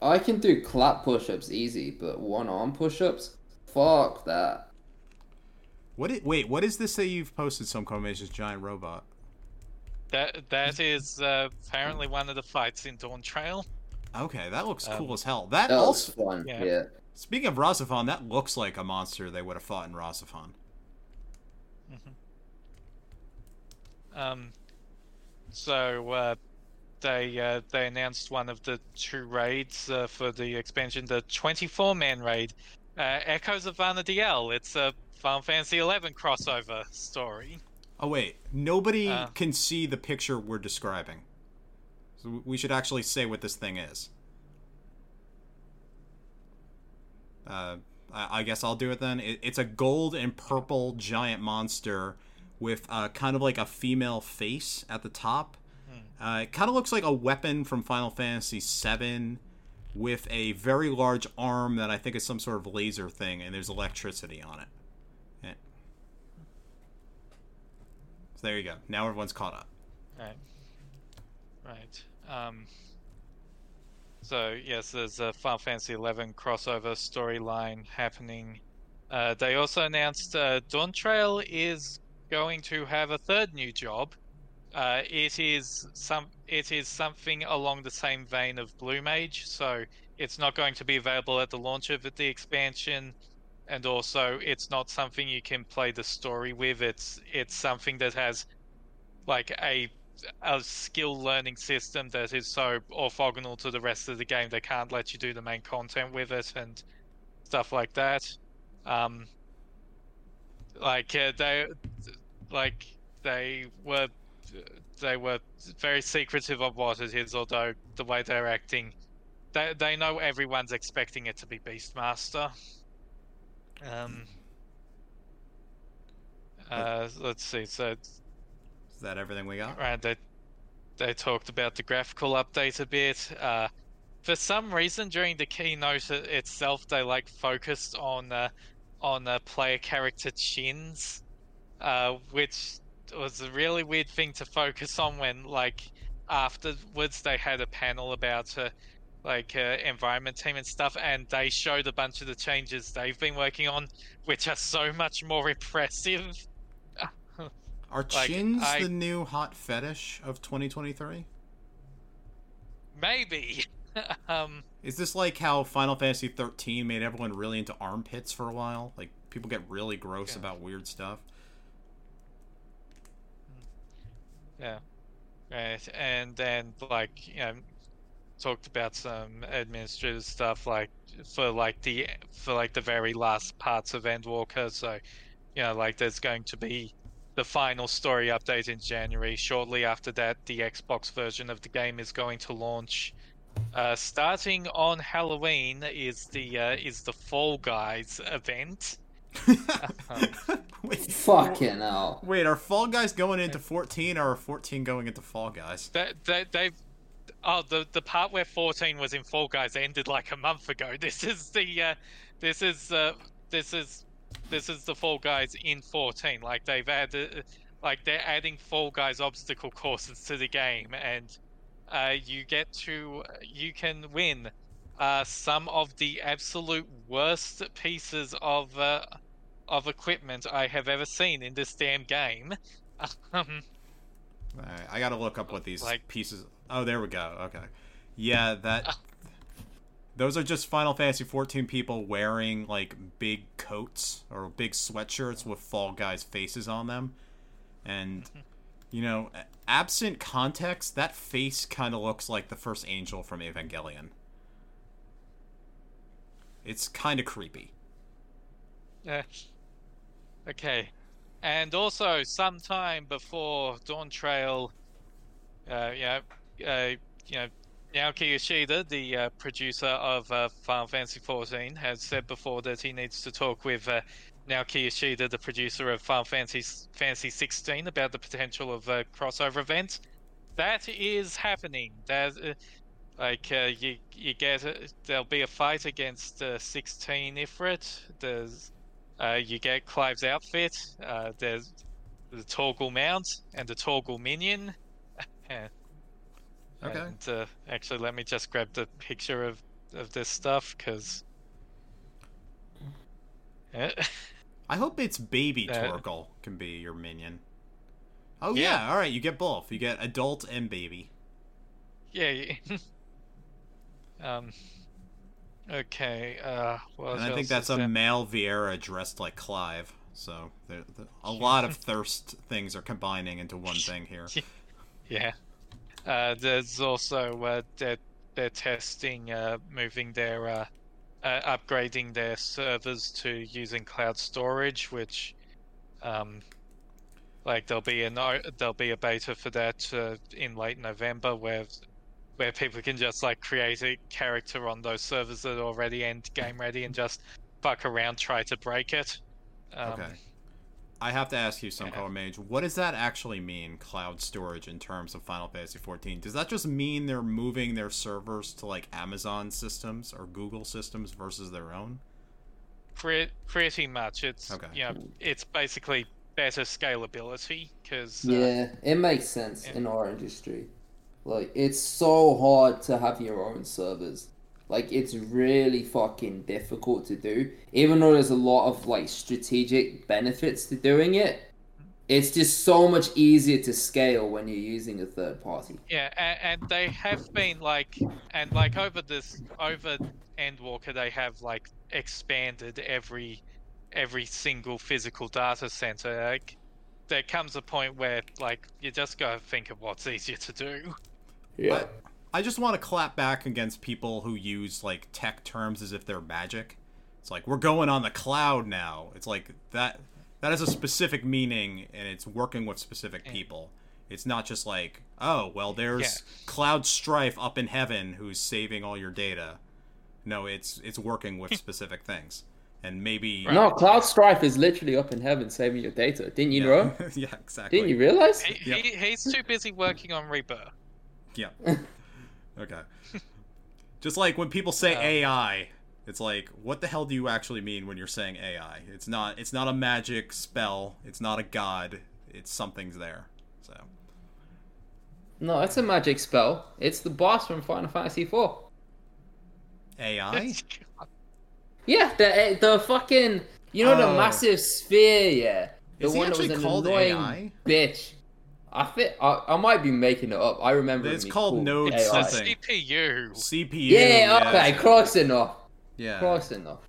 I can do clap push-ups easy, but one arm push-ups, fuck that. What? It, wait, what is this that you've posted? SomeColorMage's giant robot. That that is uh, apparently one of the fights in Dawntrail. Okay, that looks um, cool as hell. That, that also fun. Yeah. yeah. Speaking of Rahxephon, that looks like a monster they would have fought in Rahxephon. Mm-hmm. Um, so uh, they uh, they announced one of the two raids uh, for the expansion, the twenty-four man raid, uh, Echoes of Varnadiel. It's a Final Fantasy eleven crossover story. Oh wait, nobody uh, can see the picture we're describing, so we should actually say what this thing is. Uh, I guess I'll do it then. It, it's a gold and purple giant monster with uh, kind of like a female face at the top. Hmm. Uh, it kind of looks like a weapon from Final Fantasy seven with a very large arm that I think is some sort of laser thing, and there's electricity on it. Yeah. So there you go. Now everyone's caught up. Right. Right. Um... So, yes, there's a Final Fantasy eleven crossover storyline happening. Uh, they also announced uh, Dawntrail is going to have a third new job. Uh, it is some, it is something along the same vein of Blue Mage, so it's not going to be available at the launch of the expansion. and also it's not something you can play the story with. It's it's something that has like a a skill learning system that is so orthogonal to the rest of the game they can't let you do the main content with it and stuff like that. Um, like uh, they like they were they were very secretive of what it is, although the way they're acting, they they know everyone's expecting it to be Beastmaster. Um uh let's see, so is that everything we got? Right, they they talked about the graphical update a bit. Uh, for some reason during the keynote itself, they like focused on uh, on uh, player character chins, uh, which was a really weird thing to focus on. When like afterwards they had a panel about uh, like uh, environment team and stuff, and they showed a bunch of the changes they've been working on, which are so much more impressive. Are like, chins I, the new hot fetish of twenty twenty-three? Maybe. um, Is this like how Final Fantasy thirteen made everyone really into armpits for a while? Like, people get really gross yeah. about weird stuff. Yeah. Right. And then, like, you know, talked about some administrative stuff, like, for, like, the, for, like, the very last parts of Endwalker. So, you know, like, there's going to be the final story update in January. Shortly after that, the Xbox version of the game is going to launch. Uh, starting on Halloween is the uh, is the Fall Guys event. um, wait, Fucking hell! Wait, are Fall Guys going into fourteen, or are fourteen going into Fall Guys? They they they've oh the the part where fourteen was in Fall Guys ended like a month ago. This is the uh, this is uh, this is. This is the Fall Guys in fourteen. Like they've added, like they're adding Fall Guys obstacle courses to the game, and uh, you get to, you can win uh, some of the absolute worst pieces of uh, of equipment I have ever seen in this damn game. um, All right, I gotta look up what these like, pieces. Oh, there we go. Okay, yeah, that. Those are just Final Fantasy fourteen people wearing, like, big coats or big sweatshirts with Fall Guys faces on them. And, you know, absent context, that face kind of looks like the first angel from Evangelion. It's kind of creepy. Yeah. Uh, okay. And also, sometime before Dawntrail, uh, you know, uh, you know, Naoki Yoshida, the uh, producer of uh, Final Fantasy fourteen, has said before that he needs to talk with uh, Naoki Yoshida, the producer of Final Fantasy Fantasy sixteen, about the potential of a crossover event. That is happening. That, uh, like uh, you, you get uh, there'll be a fight against uh, sixteen Ifrit. There's, uh, you get Clive's outfit. Uh, there's the Torgal mount and the Torgal minion. Okay. And, uh, actually, let me just grab the picture of, of this stuff, because... I hope it's baby uh, Torgal can be your minion. Oh, yeah. yeah. All right, you get both. You get adult and baby. Yeah. yeah. um. Okay. Uh. What and I think that's a that? male Vieira dressed like Clive. So they're, they're, a lot of thirst things are combining into one thing here. Yeah. Uh, there's also uh, they're, they're testing uh, moving their uh, uh, upgrading their servers to using cloud storage, which um, like there'll be a no, there'll be a beta for that uh, in late November where where people can just like create a character on those servers that are already end game ready and just fuck around, try to break it. Um, okay. I have to ask you, SomeColorMage, what does that actually mean, cloud storage, in terms of Final Fantasy fourteen? Does that just mean they're moving their servers to, like, Amazon systems or Google systems versus their own? Pretty, pretty much. It's, okay. you know, it's basically better scalability, because... Yeah, uh, it makes sense yeah. in our industry. Like, it's so hard to have your own servers. Like, it's really fucking difficult to do. Even though there's a lot of, like, strategic benefits to doing it, it's just so much easier to scale when you're using a third party. Yeah, and, and they have been, like... And, like, over this... Over Endwalker, they have, like, expanded every every single physical data center, like, there comes a point where, like, you just gotta think of what's easier to do. Yeah. I, I just want to clap back against people who use, like, tech terms as if they're magic. It's like, we're going on the cloud now. It's like, that that has a specific meaning, and it's working with specific yeah. people. It's not just like, oh, well, there's yeah. Cloud Strife up in heaven who's saving all your data. No, it's it's working with specific things. And maybe... Right. No, Cloud Strife is literally up in heaven saving your data. Didn't you yeah. know? Yeah, exactly. Didn't you realize? He, yep. he, he's too busy working on Reaper. Yeah. Okay. Just like when people say um, A I, it's like, what the hell do you actually mean when you're saying A I? It's not, it's not a magic spell. It's not a god. It's something's there. So. No, it's a magic spell. It's the boss from Final Fantasy four. A I? Yeah, the the fucking, you know, oh. the massive sphere, yeah. The Is one that was an annoying A I? Bitch. I think I, I might be making it up. I remember it's it called, called Node. It's the C P U. C P U. Yeah, yeah. Okay, close enough. Yeah. Close enough.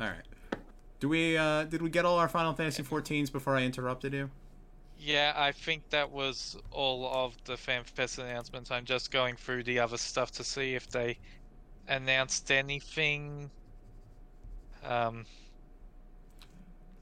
All right. Do we? Uh, did we get all our Final Fantasy fourteens before I interrupted you? Yeah, I think that was all of the FanFest announcements. I'm just going through the other stuff to see if they announced anything. Um,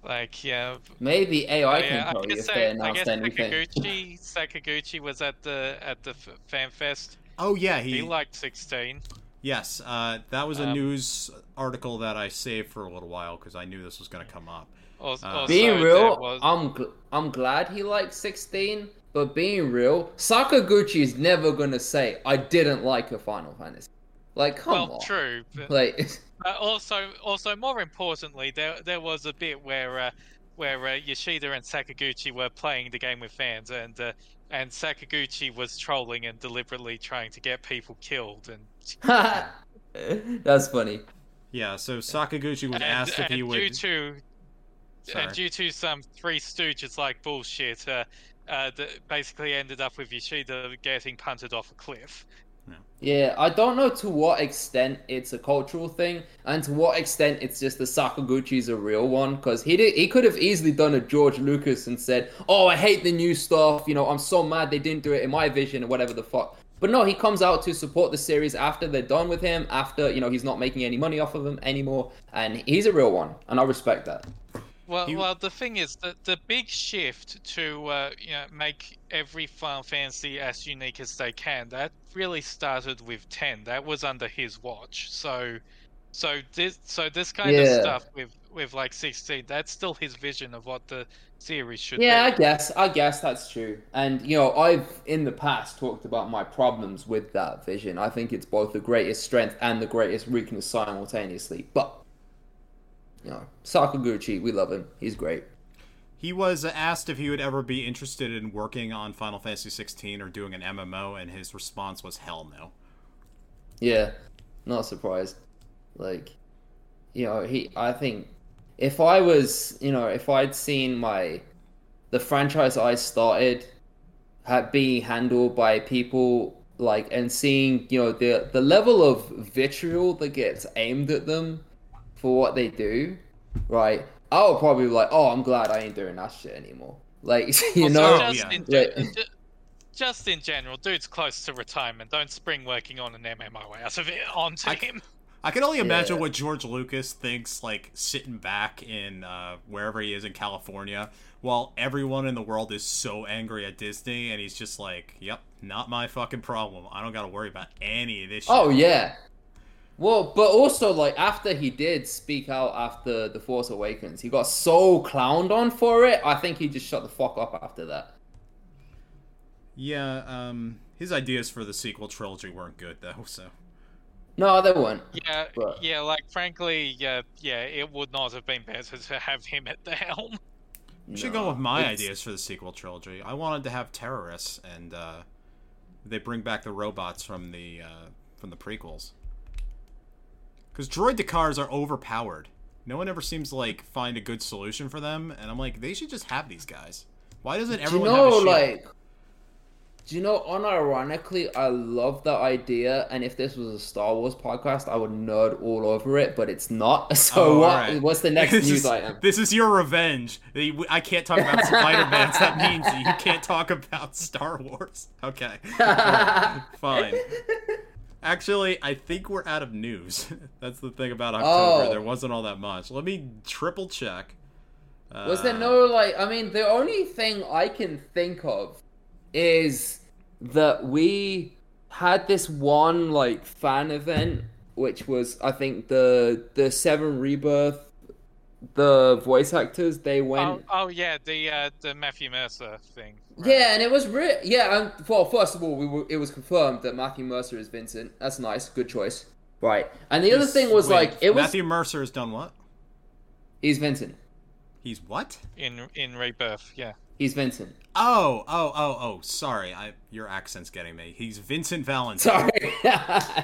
like, yeah. Maybe A I yeah, can tell you if say, they announced anything. Sakaguchi, Sakaguchi was at the at the FanFest. Oh yeah, he, he liked sixteen. Yes, uh, that was a um, news article that I saved for a little while because I knew this was going to come up. Also, uh, being real, was... I'm gl- I'm glad he liked sixteen, but being real, Sakaguchi is never going to say, I didn't like a Final Fantasy. Like, come well, on. Well, true. But, like... but also, also, more importantly, there there was a bit where uh, where uh, Yoshida and Sakaguchi were playing the game with fans, and uh, and Sakaguchi was trolling and deliberately trying to get people killed, and that's funny. Yeah, so Sakaguchi was asked if he would. Due to, and due to some Three Stooges like bullshit, uh, uh, that basically ended up with Yoshida getting punted off a cliff. Yeah. yeah, I don't know to what extent it's a cultural thing, and to what extent it's just the Sakaguchi's a real one, because he did, he could have easily done a George Lucas and said, oh, I hate the new stuff, you know, I'm so mad they didn't do it in my vision, or whatever the fuck. But no, he comes out to support the series after they're done with him, after, you know, he's not making any money off of him anymore, and he's a real one, and I respect that. Well, he... well, the thing is that the big shift to uh, you know, make every Final Fantasy as unique as they can, that really started with ten. That was under his watch. So, so this, so this kind yeah. of stuff with, with like sixteen, that's still his vision of what the series should yeah, be. Yeah, I guess, I guess that's true. And you know, I've in the past talked about my problems with that vision. I think it's both the greatest strength and the greatest weakness simultaneously. But you know, Sakaguchi, we love him. He's great. He was asked if he would ever be interested in working on Final Fantasy sixteen or doing an M M O, and his response was hell no. Yeah, not surprised. Like, you know, he. I think if I was, you know, if I'd seen my the franchise I started had being handled by people like, and seeing, you know, the the level of vitriol that gets aimed at them for what they do, right? I'll probably be like, oh, I'm glad I ain't doing that shit anymore. Like, you also, know? Just, yeah. in, like, just, just in general, dude's close to retirement. Don't spring working on an M M O out of it onto I, him. I can only imagine yeah. what George Lucas thinks, like, sitting back in uh, wherever he is in California while everyone in the world is so angry at Disney, and he's just like, yep, not my fucking problem. I don't gotta worry about any of this shit. Oh, yeah. Well, but also, like, after he did speak out after The Force Awakens, he got so clowned on for it, I think he just shut the fuck up after that. Yeah, um, his ideas for the sequel trilogy weren't good, though, so... No, they weren't. Yeah, but... yeah, like, frankly, yeah, yeah, it would not have been better to have him at the helm. We should no, go with my it's... ideas for the sequel trilogy. I wanted to have terrorists, and, uh, they bring back the robots from the, uh, from the prequels. Because droid Dakars are overpowered. No one ever seems to, like, find a good solution for them. And I'm like, they should just have these guys. Why doesn't everyone you know, have a shield? Like, Do you know, unironically, I love the idea, and if this was a Star Wars podcast, I would nerd all over it, but it's not. So oh, what? Right. What's the next this news is, item? This is your revenge. I can't talk about Spider-Man, so that means that you can't talk about Star Wars. Okay. Right. Fine. Actually, I think we're out of news. That's the thing about October. Oh. There wasn't all that much. Let me triple check. Uh, was there no, like, I mean, the only thing I can think of is that we had this one like fan event, which was I think the the Seven Rebirth, the voice actors they went. Oh, oh yeah, the uh, the Matthew Mercer thing. Right? Yeah, and it was re- yeah. And, well, first of all, we were, it was confirmed that Matthew Mercer is Vincent. That's nice, good choice, right? And the yes, other thing was wait, like it was Matthew Mercer has done what? He's Vincent. He's what? In in Rebirth, yeah. He's Vincent. Oh, oh, oh, oh! Sorry, I your accent's getting me. He's Vincent Valentine. Sorry.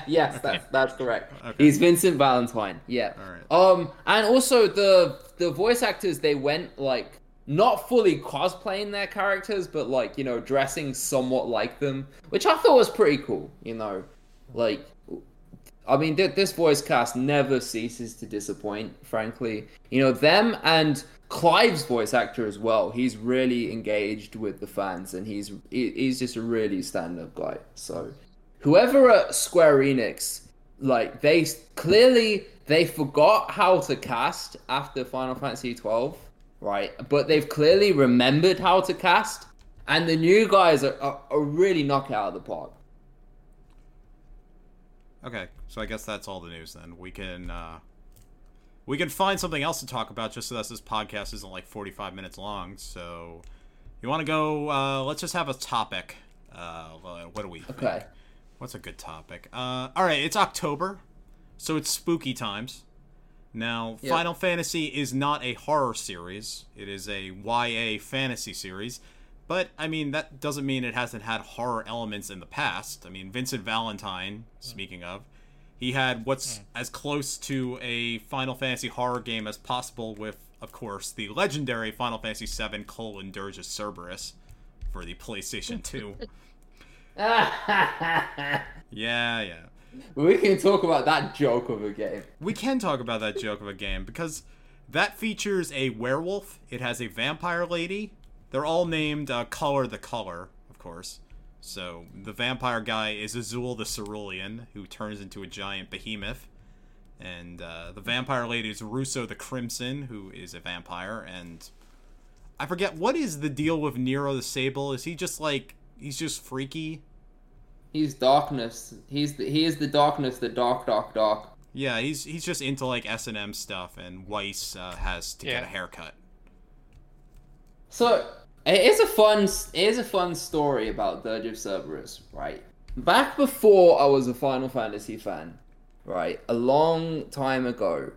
Yes, that's that's correct. Okay. He's Vincent Valentine. Yeah. All right. Um, and also the the voice actors they went like not fully cosplaying their characters, but like you know dressing somewhat like them, which I thought was pretty cool. You know, like I mean th- this voice cast never ceases to disappoint. Frankly, you know them and. Clive's voice actor as well. He's really engaged with the fans, and he's he's just a really stand-up guy. So, whoever at Square Enix, like they clearly they forgot how to cast after Final Fantasy twelve, right? But they've clearly remembered how to cast, and the new guys are, are, are really knocking out of the park. Okay, so I guess that's all the news. Then we can. Uh... We can find something else to talk about just so that this podcast isn't like forty-five minutes long. So, you want to go? Uh, let's just have a topic. Uh, what do we think? Okay. What's a good topic? Uh, all right, it's October, so it's spooky times. Now, yep. Final Fantasy is not a horror series; it is a Y A fantasy series. But I mean, that doesn't mean it hasn't had horror elements in the past. I mean, Vincent Valentine, speaking of. He had what's as close to a Final Fantasy horror game as possible with, of course, the legendary Final Fantasy seven colon Dirge of Cerberus for the PlayStation two. Yeah, yeah. We can talk about that joke of a game. We can talk about that joke of a game because that features a werewolf. It has a vampire lady. They're all named uh, Color the Color, of course. So, the vampire guy is Azul the Cerulean, who turns into a giant behemoth. And uh, the vampire lady is Russo the Crimson, who is a vampire. And I forget, what is the deal with Nero the Sable? Is he just, like, he's just freaky? He's darkness. He's the, he is the darkness, the dark, dark, dark. Yeah, he's he's just into, like, S and M stuff, and Weiss uh, has to yeah. get a haircut. So... It is a fun, it is a fun story about Dirge of Cerberus, right? Back before I was a Final Fantasy fan, right? A long time ago.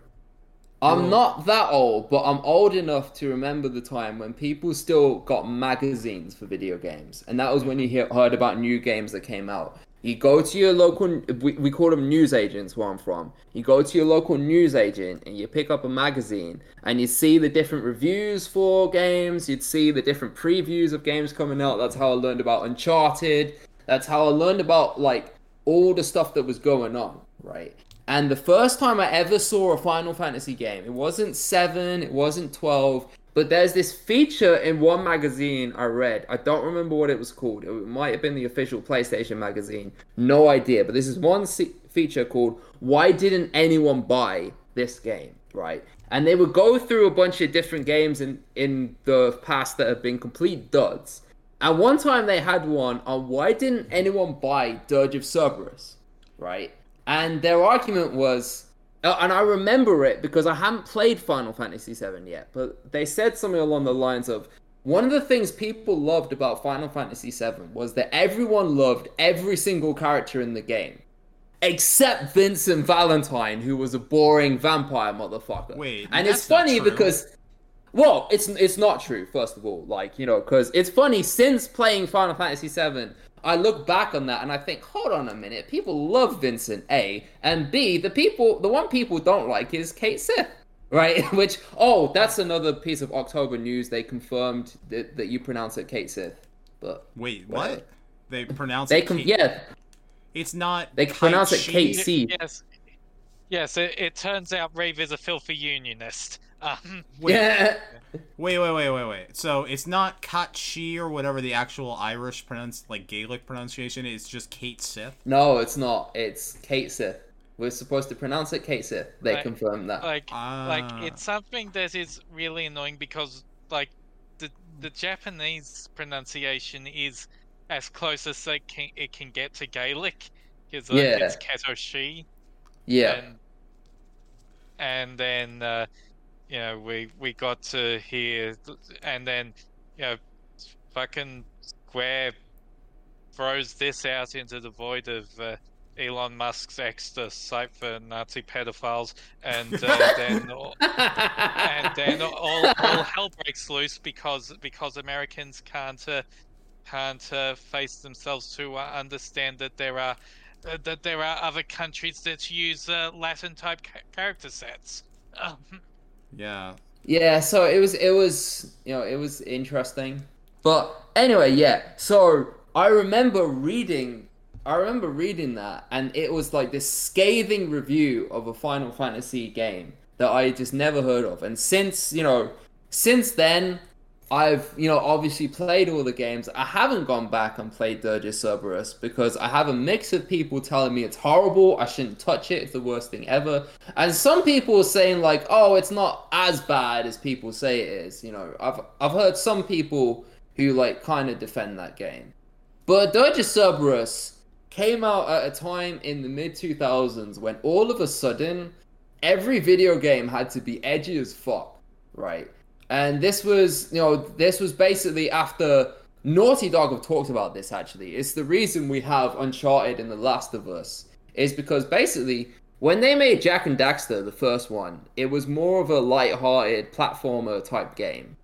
I'm mm. not that old, but I'm old enough to remember the time when people still got magazines for video games. And that was when you hear, heard about new games that came out. You go to your local, we, we call them news agents where I'm from. You go to your local news agent and you pick up a magazine and you see the different reviews for games. You'd see the different previews of games coming out. That's how I learned about Uncharted. That's how I learned about like all the stuff that was going on, right? And the first time I ever saw a Final Fantasy game, it wasn't seven, it wasn't twelve, but there's this feature in one magazine I read. I don't remember what it was called. It might have been the official PlayStation magazine. No idea. But this is one se- feature called, Why Didn't Anyone Buy This Game? Right? And they would go through a bunch of different games in, in the past that have been complete duds. And one time they had one on Why Didn't Anyone Buy Dirge of Cerberus? Right? And their argument was... Uh, and I remember it because I haven't played Final Fantasy seven yet, but they said something along the lines of, one of the things people loved about Final Fantasy seven was that everyone loved every single character in the game, except Vincent Valentine, who was a boring vampire motherfucker. Wait, and it's funny because, well, it's it's not true, first of all, like, you know, because it's funny, since playing Final Fantasy seven... I look back on that and I think, hold on a minute, people love Vincent, A, and B, the people, the one people don't like is Cait Sith, right? Which, oh, that's another piece of October news, they confirmed that, that you pronounce it Cait Sith, but... Wait, whatever. What? They pronounce they it can, Cait. Yeah. It's not They Cait pronounce it Cait Sith. Yes, yes it, it turns out Rave is a filthy unionist. Um, wait, yeah. wait, wait, wait, wait, wait. So it's not Kachi or whatever the actual Irish pronounce, like Gaelic pronunciation. It's just Cait Sith. No, it's not. It's Cait Sith. We're supposed to pronounce it Cait Sith. They like, confirmed that. Like, ah. like it's something that is really annoying because, like, the the Japanese pronunciation is as close as they can, it can get to Gaelic, because like, yeah. it's Katoshi. Yeah. And, and then. Uh, You know, we, we got to hear, and then, you know, fucking Square throws this out into the void of uh, Elon Musk's extra site for Nazi pedophiles, and uh, then all, and then all, all hell breaks loose because because Americans can't uh, can't uh, face themselves to uh, understand that there are uh, that there are other countries that use uh, Latin type ca- character sets. Um, Yeah. Yeah, so it was, it was, you know, it was interesting. But anyway, yeah, so I remember reading, I remember reading that, and it was like this scathing review of a Final Fantasy game that I just never heard of. And since, you know, since then, I've, you know, obviously played all the games. I haven't gone back and played Dirge of Cerberus because I have a mix of people telling me it's horrible, I shouldn't touch it, it's the worst thing ever. And some people are saying like, oh, it's not as bad as people say it is. You know, I've I've heard some people who like kind of defend that game. But Dirge of Cerberus came out at a time in the mid two thousands when all of a sudden every video game had to be edgy as fuck, right? And this was, you know, this was basically after Naughty Dog have talked about this, actually. It's the reason we have Uncharted and The Last of Us. Is because basically, when they made Jak and Daxter, the first one, it was more of a light-hearted platformer type game.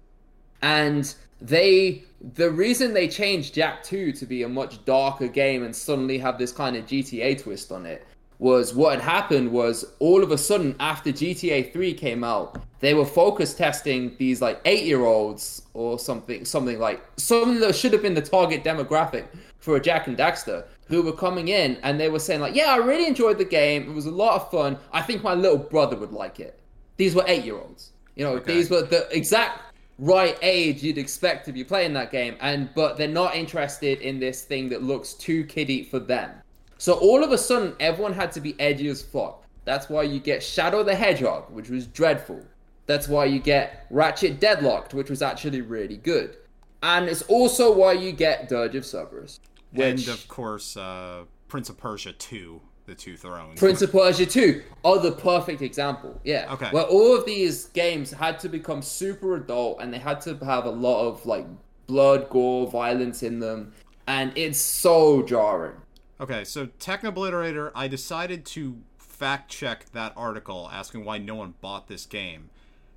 And they, the reason they changed Jak two to be a much darker game and suddenly have this kind of G T A twist on it, was what had happened was all of a sudden after G T A three came out, they were focus testing these like eight-year-olds or something, something like something that should have been the target demographic for a Jak and Daxter, who were coming in and they were saying like, yeah, I really enjoyed the game. It was a lot of fun. I think my little brother would like it. These were eight-year-olds. You know, okay. These were the exact right age you'd expect to be playing that game. And but they're not interested in this thing that looks too kiddie for them. So all of a sudden, everyone had to be edgy as fuck. That's why you get Shadow the Hedgehog, which was dreadful. That's why you get Ratchet Deadlocked, which was actually really good. And it's also why you get Dirge of Cerberus. Which... And, of course, uh, Prince of Persia two, The Two Thrones. Prince of Persia two are the perfect example, yeah. Okay. Where all of these games had to become super adult, and they had to have a lot of, like, blood, gore, violence in them. And it's so jarring. Okay, so Technobliterator, I decided to fact-check that article asking why no one bought this game.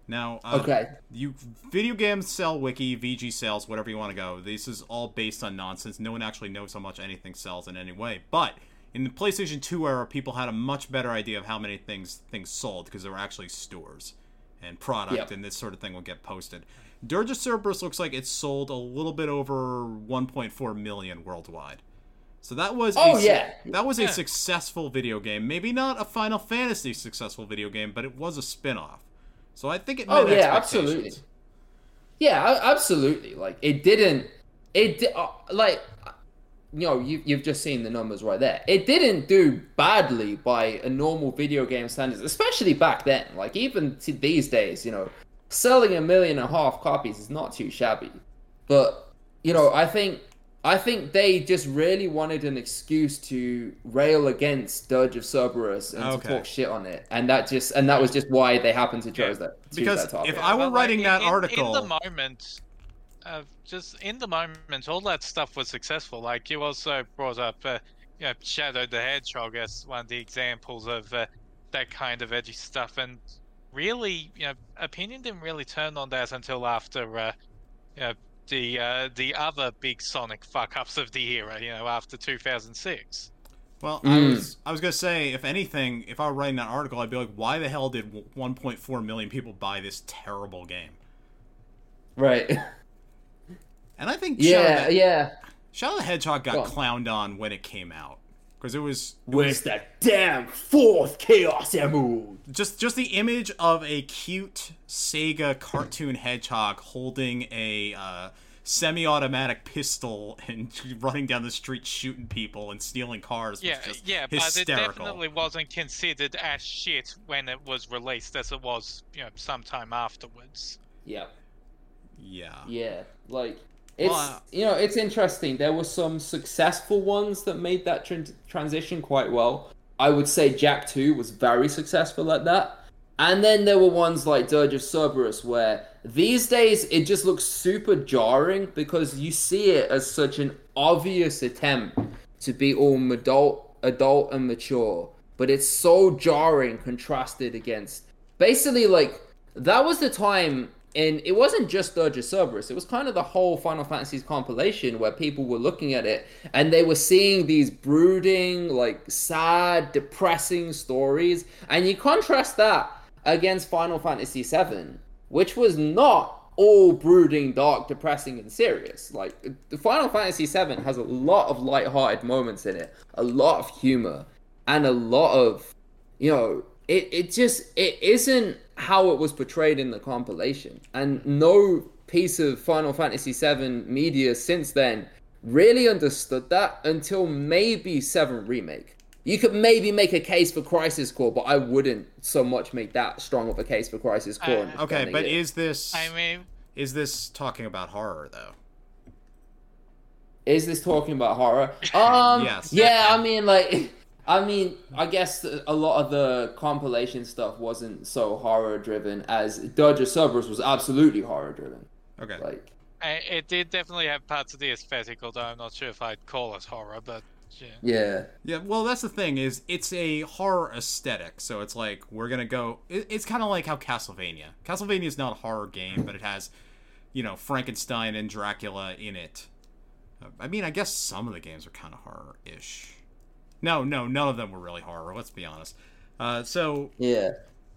Now, uh, okay. you video game sell wiki, V G sales, whatever you want to go. This is all based on nonsense. No one actually knows how much anything sells in any way. But in the PlayStation two era, people had a much better idea of how many things things sold because there were actually stores and product, yep. and this sort of thing would get posted. Dirge of Cerberus looks like it sold a little bit over one point four million worldwide. So that was oh, a, yeah. that was yeah. a successful video game. Maybe not a Final Fantasy successful video game, but it was a spin-off. So I think it met oh, yeah, expectations. Absolutely. Yeah, absolutely. Like it didn't it di- uh, like you know, you you've just seen the numbers right there. It didn't do badly by a normal video game standards, especially back then. Like even to these days, you know, selling a million and a half copies is not too shabby. But, you know, I think I think they just really wanted an excuse to rail against Dirge of Cerberus and okay. to talk shit on it, and that just and that was just why they happened to choose yeah. that. Choose because that topic. If I were well, writing like, that in, article, in the moment, uh, just in the moment, all that stuff was successful. Like you also brought up, uh, you know, Shadow the Hedgehog as one of the examples of uh, that kind of edgy stuff, and really, you know, opinion didn't really turn on that until after, uh, you know. The uh, the other big Sonic fuck-ups of the era, you know, after two thousand six. Well, mm. I was I was gonna say, if anything, if I were writing that article, I'd be like, why the hell did one point four million people buy this terrible game? Right. And I think yeah, Shadow, yeah. Shadow the Hedgehog got oh. clowned on when it came out. Because it was... It Where's was, that damn fourth Chaos Emerald? Just just the image of a cute Sega cartoon hedgehog holding a uh, semi-automatic pistol and running down the street shooting people and stealing cars yeah, was just yeah, hysterical. Yeah, but it definitely wasn't considered as shit when it was released as it was, you know, sometime afterwards. Yeah. Yeah. Yeah, like... It's well, you know it's interesting. There were some successful ones that made that tr- transition quite well. I would say Jack two was very successful at that. And then there were ones like Dirge of Cerberus where these days it just looks super jarring because you see it as such an obvious attempt to be all adult, adult and mature, but it's so jarring contrasted against basically like that was the time. And it wasn't just Dirge of Cerberus, it was kind of the whole Final Fantasy's compilation where people were looking at it and they were seeing these brooding, like, sad, depressing stories. And you contrast that against Final Fantasy seven, which was not all brooding, dark, depressing, and serious. Like, Final Fantasy seven has a lot of lighthearted moments in it, a lot of humor, and a lot of, you know, it, it just, it isn't how it was portrayed in the compilation, and no piece of Final Fantasy seven media since then really understood that until maybe seven Remake. You could maybe make a case for Crisis Core, but I wouldn't so much make that strong of a case for Crisis Core. Uh, okay, but it. is this? I mean, is this talking about horror though? Is this talking about horror? Um, yes. Yeah, I mean, like. I mean, I guess a lot of the compilation stuff wasn't so horror-driven as Dirge of Cerberus was absolutely horror-driven. Okay. Like, I, it did definitely have parts of the aesthetic, although I'm not sure if I'd call it horror, but... Yeah. yeah. Yeah, well, that's the thing, is it's a horror aesthetic, so it's like, we're gonna go... It, it's kind of like how Castlevania... Castlevania's not a horror game, but it has, you know, Frankenstein and Dracula in it. I mean, I guess some of the games are kind of horror-ish. No, no, none of them were really horror, let's be honest. Uh, so, yeah.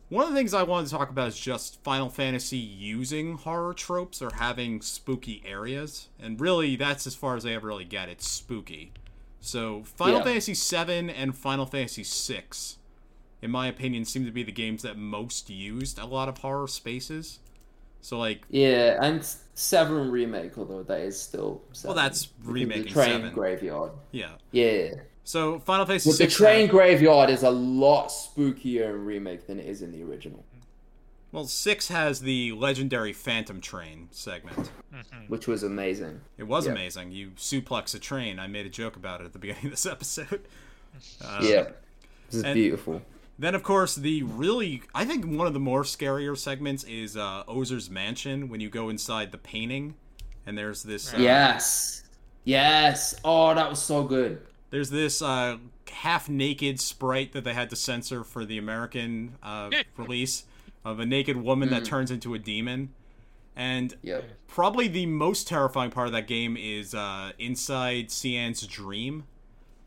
One of the things I wanted to talk about is just Final Fantasy using horror tropes or having spooky areas. And really, that's as far as I ever really get. It's spooky. So, Final yeah. Fantasy seven and Final Fantasy six, in my opinion, seem to be the games that most used a lot of horror spaces. So, like... Yeah, and seven Remake, although that is still... seven. Well, that's remaking seven. The train graveyard. Yeah. Yeah. So, Final Fantasy... Well, the train had... graveyard is a lot spookier in Remake than it is in the original. Well, six has the legendary Phantom Train segment. Which was amazing. It was yeah. amazing. You suplex a train. I made a joke about it at the beginning of this episode. Uh, yeah. This is beautiful. Then, of course, the really... I think one of the more scarier segments is uh, Ozer's Mansion, when you go inside the painting, and there's this... Uh, yes! Yes! Oh, that was so good. There's this uh, half-naked sprite that they had to censor for the American uh, release of a naked woman mm. that turns into a demon. And yep. probably the most terrifying part of that game is uh, inside Cian's dream,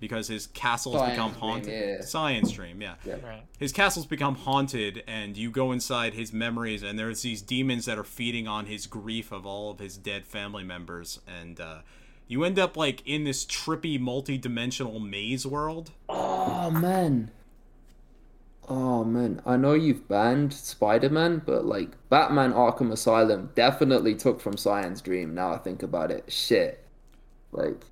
because his castle has become haunted. Cian's dream, yeah. yeah. Right. His castle's become haunted, and you go inside his memories, and there's these demons that are feeding on his grief of all of his dead family members, and... Uh, You end up, like, in this trippy, multi-dimensional maze world. Oh, man. Oh, man. I know you've banned Spider-Man, but, like, Batman Arkham Asylum definitely took from Cyan's Dream, now I think about it. Shit. Like...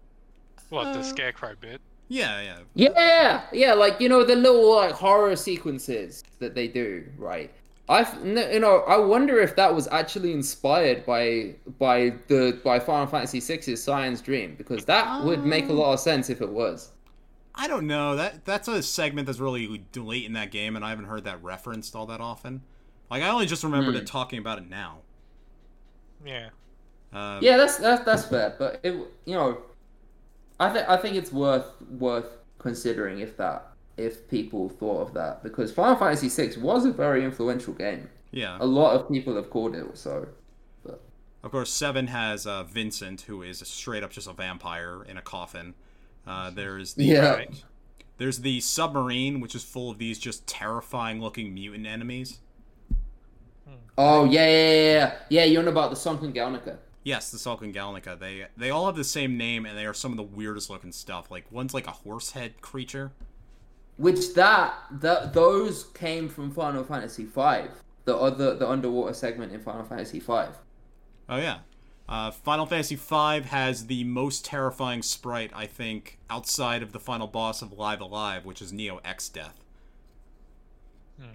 What, uh, the Scarecrow bit? Yeah, yeah. Yeah, yeah, like, you know, the little, like, horror sequences that they do, right? I, you know, I wonder if that was actually inspired by by the by Final Fantasy six's Cyan's Dream, because that um, would make a lot of sense if it was. I don't know. That that's a segment that's really late in that game, and I haven't heard that referenced all that often. Like, I only just remembered mm. it talking about it now. Yeah. Um, yeah, that's that's that's fair, but it you know, I think I think it's worth worth considering if that. if people thought of that, because Final Fantasy six was a very influential game. Yeah. A lot of people have called it, so... But. Of course, seven has uh, Vincent, who is straight up just a vampire in a coffin. Uh, there's the yeah. right, there's the submarine, which is full of these just terrifying-looking mutant enemies. Oh, yeah, yeah, yeah, yeah. Yeah, you're on about the Sunken Galnica. Yes, the Salkin Gallinica. They they all have the same name, and they are some of the weirdest looking stuff. Like one's like a horse head creature. Which that that those came from Final Fantasy five, the other the underwater segment in Final Fantasy five. Oh yeah, uh, Final Fantasy five has the most terrifying sprite I think outside of the final boss of Live Alive, which is Neo X-Death. Hmm.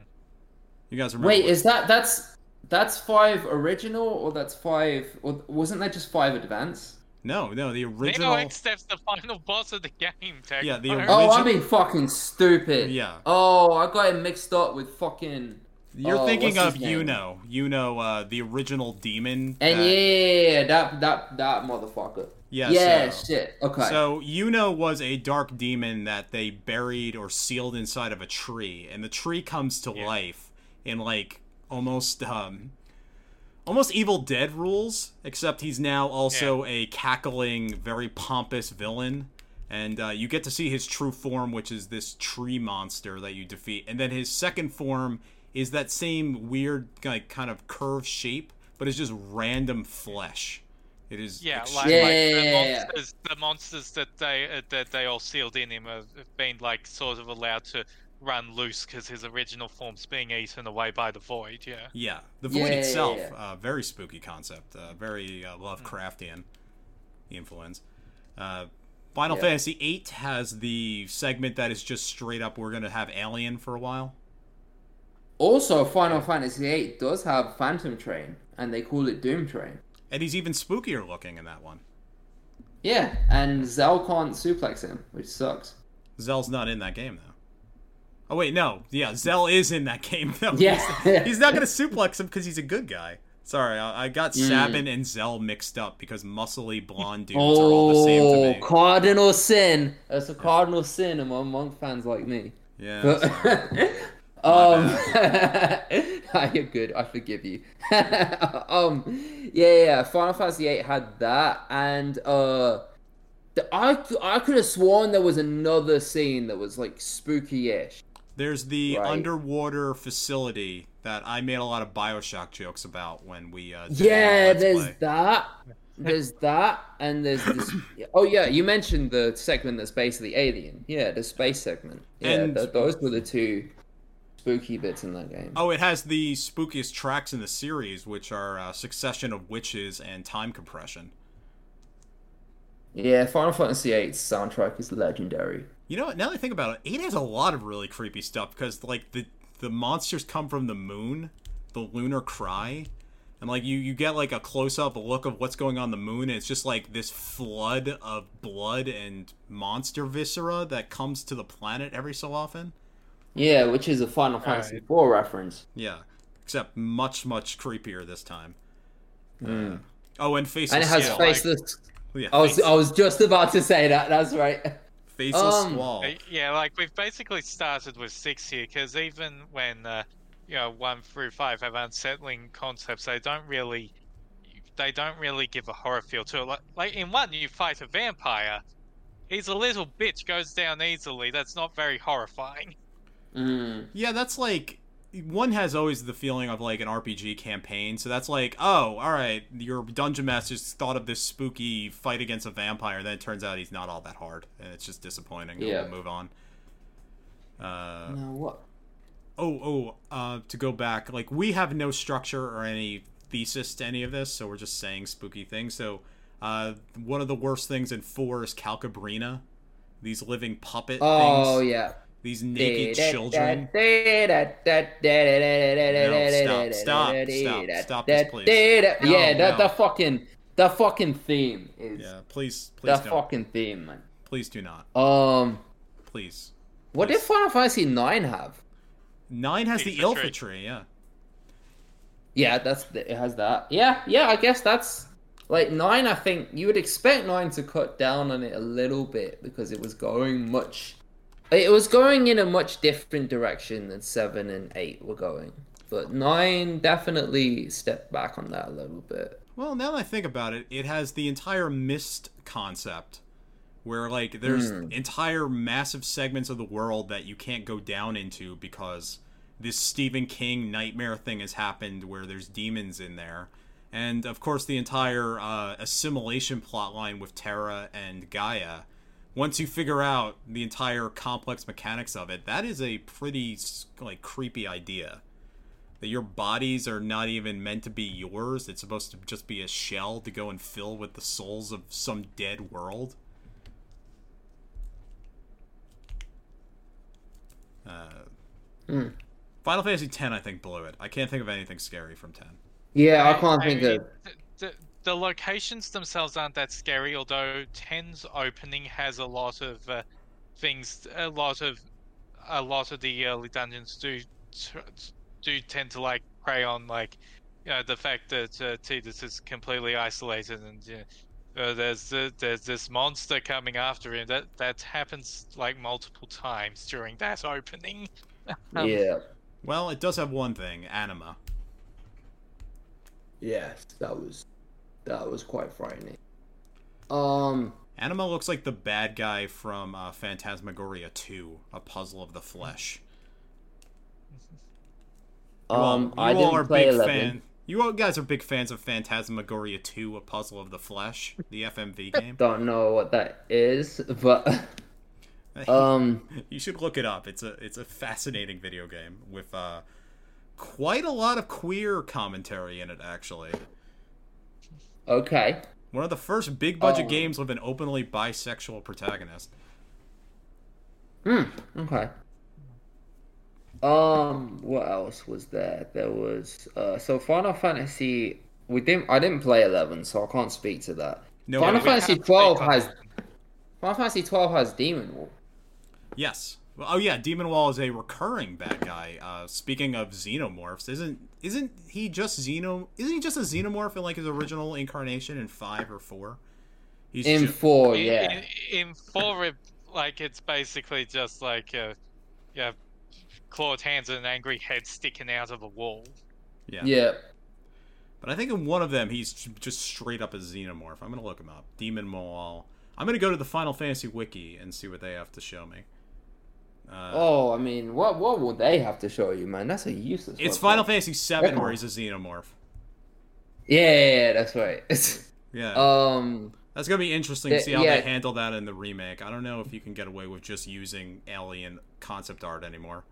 You guys remember? Wait, what... is that that's that's five original or that's five or wasn't that just five advance? No, no, the original... Neo X-Death's the final boss of the game, Tech. Yeah, the original... Oh, I'm being fucking stupid. Yeah. Oh, I got it mixed up with fucking... You're oh, thinking of Yuno. Yuno, uh, the original demon. And that... yeah, that that that motherfucker. Yeah, yeah so... shit. Okay. So, Yuno was a dark demon that they buried or sealed inside of a tree. And the tree comes to yeah. life in, like, almost... um. Almost Evil Dead rules, except he's now also yeah. a cackling, very pompous villain. And uh, you get to see his true form, which is this tree monster that you defeat. And then his second form is that same weird like, kind of curved shape, but it's just random flesh. It is yeah, like, yeah, like yeah, the, yeah, monsters, yeah. the monsters that they uh, that they all sealed in him have been like sort of allowed to run loose because his original form's being eaten away by the void. Yeah yeah the void yeah, itself yeah, yeah. Uh, very spooky concept, uh, very uh, Lovecraftian influence. uh, Final yeah. Fantasy eight has the segment that is just straight up we're going to have Alien for a while. Also Final Fantasy eight does have Phantom Train and they call it Doom Train, and he's even spookier looking in that one. Yeah, and Zell can't suplex him, which sucks. Zell's not in that game though. Oh, wait, no. Yeah, Zell is in that game, though. Yeah. He's, he's not going to suplex him because he's a good guy. Sorry, I, I got mm. Sabin and Zell mixed up because muscly blonde dudes oh, are all the same to me. Oh, cardinal sin. That's a yeah. cardinal sin among monk fans like me. Yeah. But, um, you're good. I forgive you. um, yeah, yeah. Final Fantasy eight had that, and uh, the, I I could have sworn there was another scene that was like spooky-ish. There's the right. underwater facility that I made a lot of BioShock jokes about when we uh did yeah there's play. that there's that and there's this oh yeah you mentioned the segment that's basically Alien, yeah the space segment, yeah and... th- those were the two spooky bits in that game. Oh, it has the spookiest tracks in the series, which are uh, Succession of Witches and Time Compression. Yeah, Final Fantasy eight's soundtrack is legendary. You know what, now that I think about it, eight has a lot of really creepy stuff, because, like, the the monsters come from the moon, the lunar cry, and, like, you, you get, like, a close-up look of what's going on in the moon, and it's just, like, this flood of blood and monster viscera that comes to the planet every so often. Yeah, which is a Final Fantasy right. four reference. Yeah, except much, much creepier this time. Mm. Uh, oh, and Faceless. And it has yeah, Faceless... Like... Yeah, I was I was just about to say that. That's right. Faceless um, Squall. Yeah, like we've basically started with six here, because even when uh, you know one through five have unsettling concepts, they don't really they don't really give a horror feel to it. Like, like in one, you fight a vampire. He's a little bitch, goes down easily. That's not very horrifying. Mm. Yeah, that's like. One has always the feeling of, like, an R P G campaign, so that's like, oh, alright, your dungeon master's thought of this spooky fight against a vampire, then it turns out he's not all that hard, and it's just disappointing. Yeah. We'll move on. Uh, now what? Oh, oh, uh, to go back, like, we have no structure or any thesis to any of this, so we're just saying spooky things. So, uh, one of the worst things in four is Calcabrina, these living puppet oh, things. Oh, yeah. These naked children. No, stop, stop, stop, stop this, please. Yeah, no, that, no. that fucking, that fucking theme is... Yeah, please, please That don't. fucking theme, man. Please do not. Um... Please. What please. did Final Fantasy nine have? nine has the Ilfitri, yeah. Yeah, that's the, it has that. Yeah, yeah, I guess that's... Like, nine, I think, you would expect nine to cut down on it a little bit, because it was going much... It was going in a much different direction than seven and eight were going. But nine definitely stepped back on that a little bit. Well, now that I think about it, it has the entire mist concept, where, like, there's mm. entire massive segments of the world that you can't go down into because this Stephen King nightmare thing has happened where there's demons in there. And, of course, the entire uh, assimilation plotline with Terra and Gaia. Once you figure out the entire complex mechanics of it, that is a pretty, like, creepy idea. That your bodies are not even meant to be yours. It's supposed to just be a shell to go and fill with the souls of some dead world. Uh, mm. Final Fantasy X, I think, blew it. I can't think of anything scary from ten. Yeah, I can't I, think I mean, of... The, the, the locations themselves aren't that scary, although ten's opening has a lot of uh, things... A lot of... A lot of the early dungeons do... do tend to, like, prey on, like, you know, the fact that uh, Tidus is completely isolated and, you know, uh, there's the, there's this monster coming after him. That that happens, like, multiple times during that opening. um, yeah. Well, it does have one thing, anima. Yes, that was that was quite frightening. Um, Anima looks like the bad guy from uh, Phantasmagoria two, A Puzzle of the Flesh. You all, um, you I all didn't are play big fan. You all guys are big fans of Phantasmagoria two, A Puzzle of the Flesh, the F M V game. Don't know what that is, but um, you should look it up. It's a it's a fascinating video game with uh, quite a lot of queer commentary in it, actually. Okay. One of the first big budget oh. games with an openly bisexual protagonist. Hmm. Okay. Um, what else was there? There was uh, so Final Fantasy. We didn't. I didn't play eleven, so I can't speak to that. No, Final Fantasy twelve has. Final Fantasy twelve has Demon Wall. Yes. Well, oh yeah, Demon Wall is a recurring bad guy. Uh, speaking of xenomorphs, isn't isn't he just xeno? Isn't he just a xenomorph in like his original incarnation in five or four? He's in just, four, yeah. In, in, in four, it, like it's basically just like uh, yeah. clawed hands and an angry head sticking out of a wall. Yeah. Yeah. But I think in one of them, he's just straight up a xenomorph. I'm going to look him up. Demon Mall. I'm going to go to the Final Fantasy Wiki and see what they have to show me. Uh, oh, I mean, what what will they have to show you, man? That's a useless It's Final that. Fantasy seven where he's a xenomorph. Yeah, yeah, yeah that's right. yeah. Um... That's going to be interesting to see how yeah. they handle that in the remake. I don't know if you can get away with just using alien concept art anymore.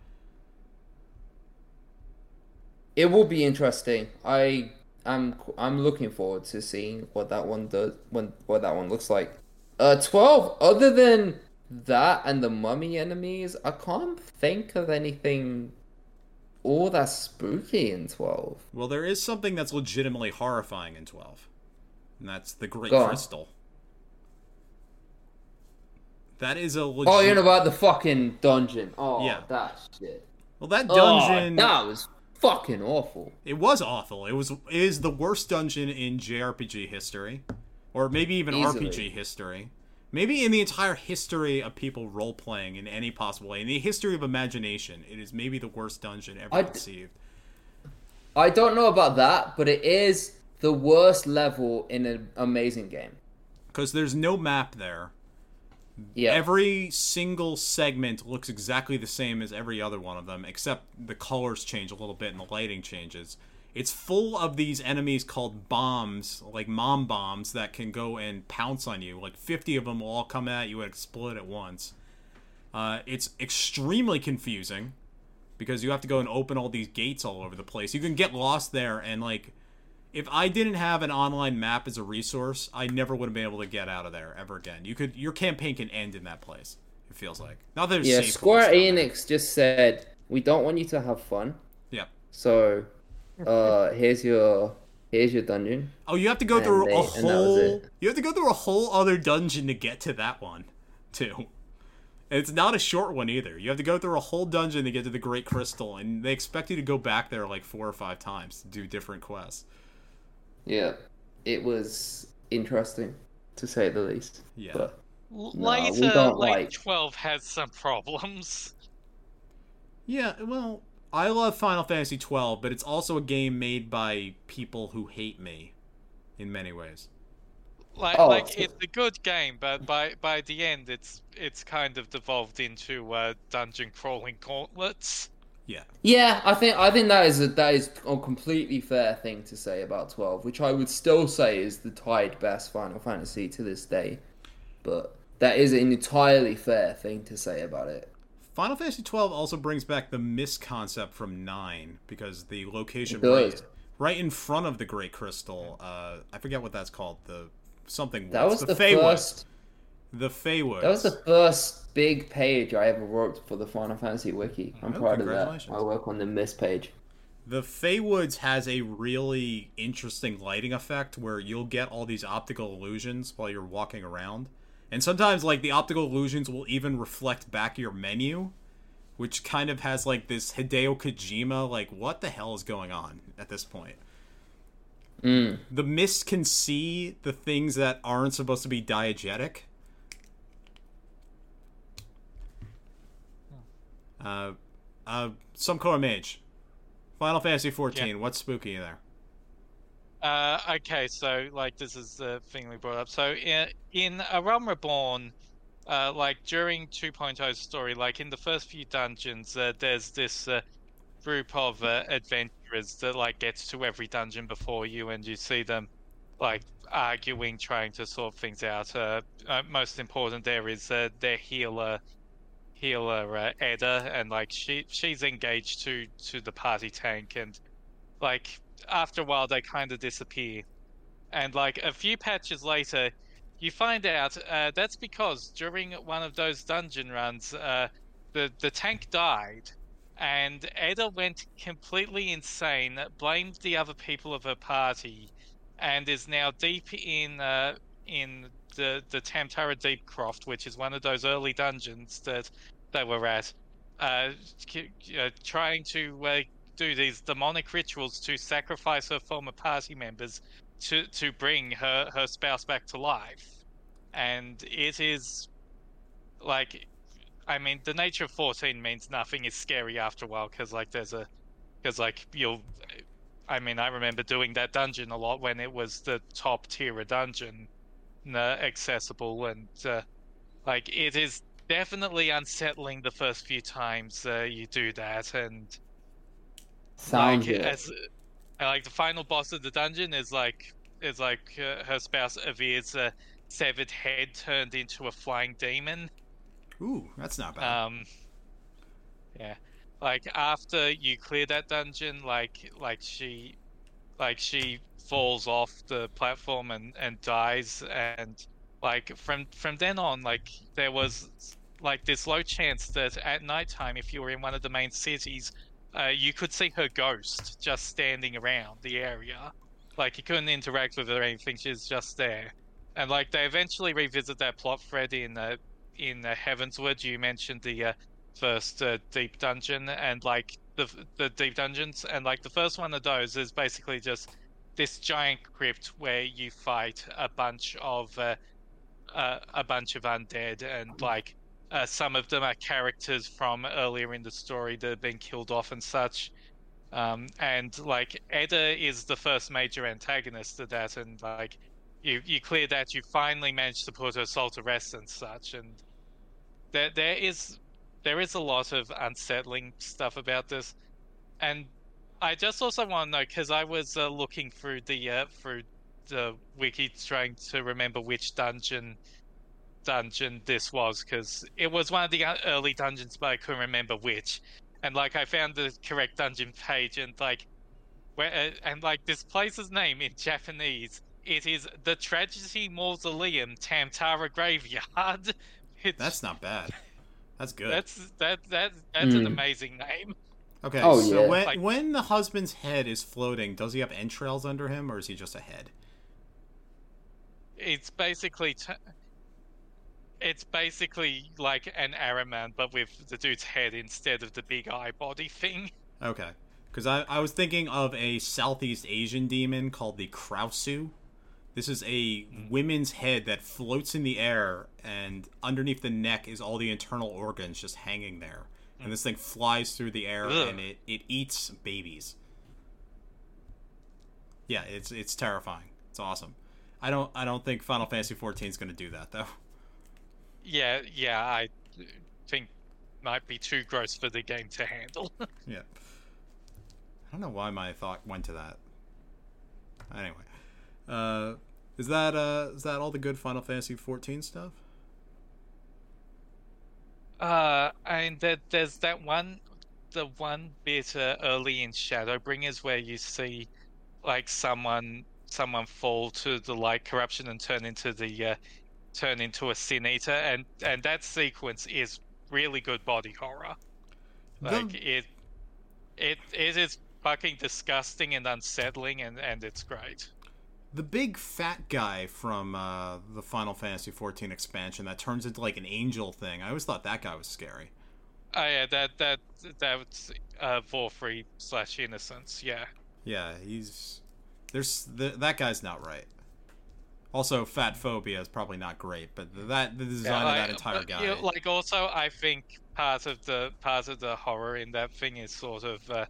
It will be interesting. I I'm I'm looking forward to seeing what that one does, when what that one looks like. Uh, twelve. Other than that and the mummy enemies, I can't think of anything all that spooky in twelve. Well, there is something that's legitimately horrifying in twelve, and that's the Great Go Crystal. On. That is a. Legit- oh, you know about the fucking dungeon. Oh, yeah. That shit. Well, that dungeon. Oh, that was. Fucking awful. It was awful. It was it is the worst dungeon in J R P G history, or maybe even Easily. R P G history, maybe in the entire history of people role playing in any possible way. In the history of imagination, it is maybe the worst dungeon ever I conceived. D- I don't know about that, but it is the worst level in an amazing game. Because there's no map there. Yeah. Every single segment looks exactly the same as every other one of them, except the colors change a little bit and the lighting changes. It's full of these enemies called bombs, like mom bombs, that can go and pounce on you. Like fifty of them will all come at you and explode at once. Uh, it's extremely confusing because you have to go and open all these gates all over the place. You can get lost there, and like, if I didn't have an online map as a resource, I never would have been able to get out of there ever again. You could, your campaign can end in that place, it feels like. Not that it's yeah, safe Square Enix just said, we don't want you to have fun. Yep. So, uh, here's your here's your dungeon. Oh, you have to go and through they, a whole... You have to go through a whole other dungeon to get to that one, too. And it's not a short one, either. You have to go through a whole dungeon to get to the Great Crystal, and they expect you to go back there like four or five times to do different quests. Yeah, it was interesting, to say the least. Yeah. But, no, Later, late like... twelve has some problems. Yeah, well, I love Final Fantasy twelve, but it's also a game made by people who hate me, in many ways. Like, oh, like it's a good game, but by, by the end, it's it's kind of devolved into uh, dungeon crawling gauntlets. Yeah. Yeah, I think I think that is a that is a completely fair thing to say about twelve, which I would still say is the tied best Final Fantasy to this day. But that is an entirely fair thing to say about it. Final Fantasy twelve also brings back the misconcept from nine, because the location right, right in front of the Great Crystal, uh, I forget what that's called, the something Woods. That was the, the Fey first... The Fey Woods. That was the first big page I ever wrote for the Final Fantasy Wiki. I'm oh, proud of that. I work on the miss page. The Fey Woods has a really interesting lighting effect where you'll get all these optical illusions while you're walking around. And sometimes, like, the optical illusions will even reflect back your menu, which kind of has, like, this Hideo Kojima, like, what the hell is going on at this point? Mm. The mist can see the things that aren't supposed to be diegetic. Uh, uh, SomeColorMage. Final Fantasy fourteen, yeah. What's spooky there? Uh, okay, so, like, this is the thing we brought up. So, in, in A Realm Reborn, uh, like, during two point oh's story, like, in the first few dungeons, uh, there's this uh, group of uh, adventurers that, like, gets to every dungeon before you, and you see them, like, arguing, trying to sort things out. Uh, uh, most important there is uh, their healer... healer uh, Edda, and like she she's engaged to to the party tank, and like after a while they kind of disappear, and like a few patches later you find out uh, that's because during one of those dungeon runs uh, the the tank died, and Edda went completely insane, blamed the other people of her party, and is now deep in uh, in the the Tamtara Deep Croft, which is one of those early dungeons that they were at, uh, uh, trying to uh, do these demonic rituals to sacrifice her former party members to, to bring her, her spouse back to life. And it is, like, I mean, the nature of fourteen means nothing is scary after a while, because, like, there's a, because, like, you'll, I mean, I remember doing that dungeon a lot when it was the top tier of dungeon uh, accessible, and, uh, like, it is... definitely unsettling the first few times uh, you do that, and Sound like, as, like the final boss of the dungeon is like is like uh, her spouse Avir's uh, severed head turned into a flying demon. Ooh, that's not bad. Um, yeah, like after you clear that dungeon, like like she like she falls off the platform and and dies, and. Like, from, from then on, like, there was, like, this low chance that at nighttime, if you were in one of the main cities, uh, you could see her ghost just standing around the area. Like, you couldn't interact with her or anything, she's just there. And, like, they eventually revisit that plot thread in uh, in uh, Heavensward. You mentioned the uh, first uh, deep dungeon and, like, the the deep dungeons. And, like, the first one of those is basically just this giant crypt where you fight a bunch of... Uh, Uh, a bunch of undead, and like uh, some of them are characters from earlier in the story that have been killed off and such, um, and like Edda is the first major antagonist of that, and like you, you clear that, you finally manage to put her soul to rest and such, and there there is there is a lot of unsettling stuff about this. And I just also want to know, because I was uh, looking through the uh, through the wiki trying to remember which dungeon dungeon this was, because it was one of the early dungeons, but I couldn't remember which, and like I found the correct dungeon page, and like where uh, and like this place's name in Japanese, it is the Tragedy Mausoleum Tamtara Graveyard. It's, that's not bad. That's good. That's that that that's mm. an amazing name. Okay, oh, so yeah. when, like, when the husband's head is floating, does he have entrails under him, or is he just a head? It's basically, t- it's basically like an Araman, but with the dude's head instead of the big eye body thing. Okay, because I, I was thinking of a Southeast Asian demon called the Krausu. This is a mm. woman's head that floats in the air, and underneath the neck is all the internal organs just hanging there. Mm. And this thing flies through the air, Ugh. and it, it eats babies. Yeah, it's it's terrifying. It's awesome. I don't. I don't think Final Fantasy fourteen is going to do that, though. Yeah, yeah. I think might be too gross for the game to handle. Yeah. I don't know why my thought went to that. Anyway. Uh, is that uh, is that all the good Final Fantasy fourteen stuff? Uh, I mean, there, there's that one, the one bit uh, early in Shadowbringers where you see, like, someone someone fall to the light corruption and turn into the uh, turn into a Sin Eater, and and that sequence is really good body horror. Like the... it, it it is fucking disgusting and unsettling, and, and it's great. The big fat guy from uh, the Final Fantasy fourteen expansion that turns into like an angel thing. I always thought that guy was scary. Oh yeah, that that that was uh, Vorfree slash Innocence. Yeah. Yeah, he's there's the, that guy's not right. Also, fat phobia is probably not great, but that the design yeah, like, of that entire but, guy. Yeah, like also, I think part of the part of the horror in that thing is sort of uh,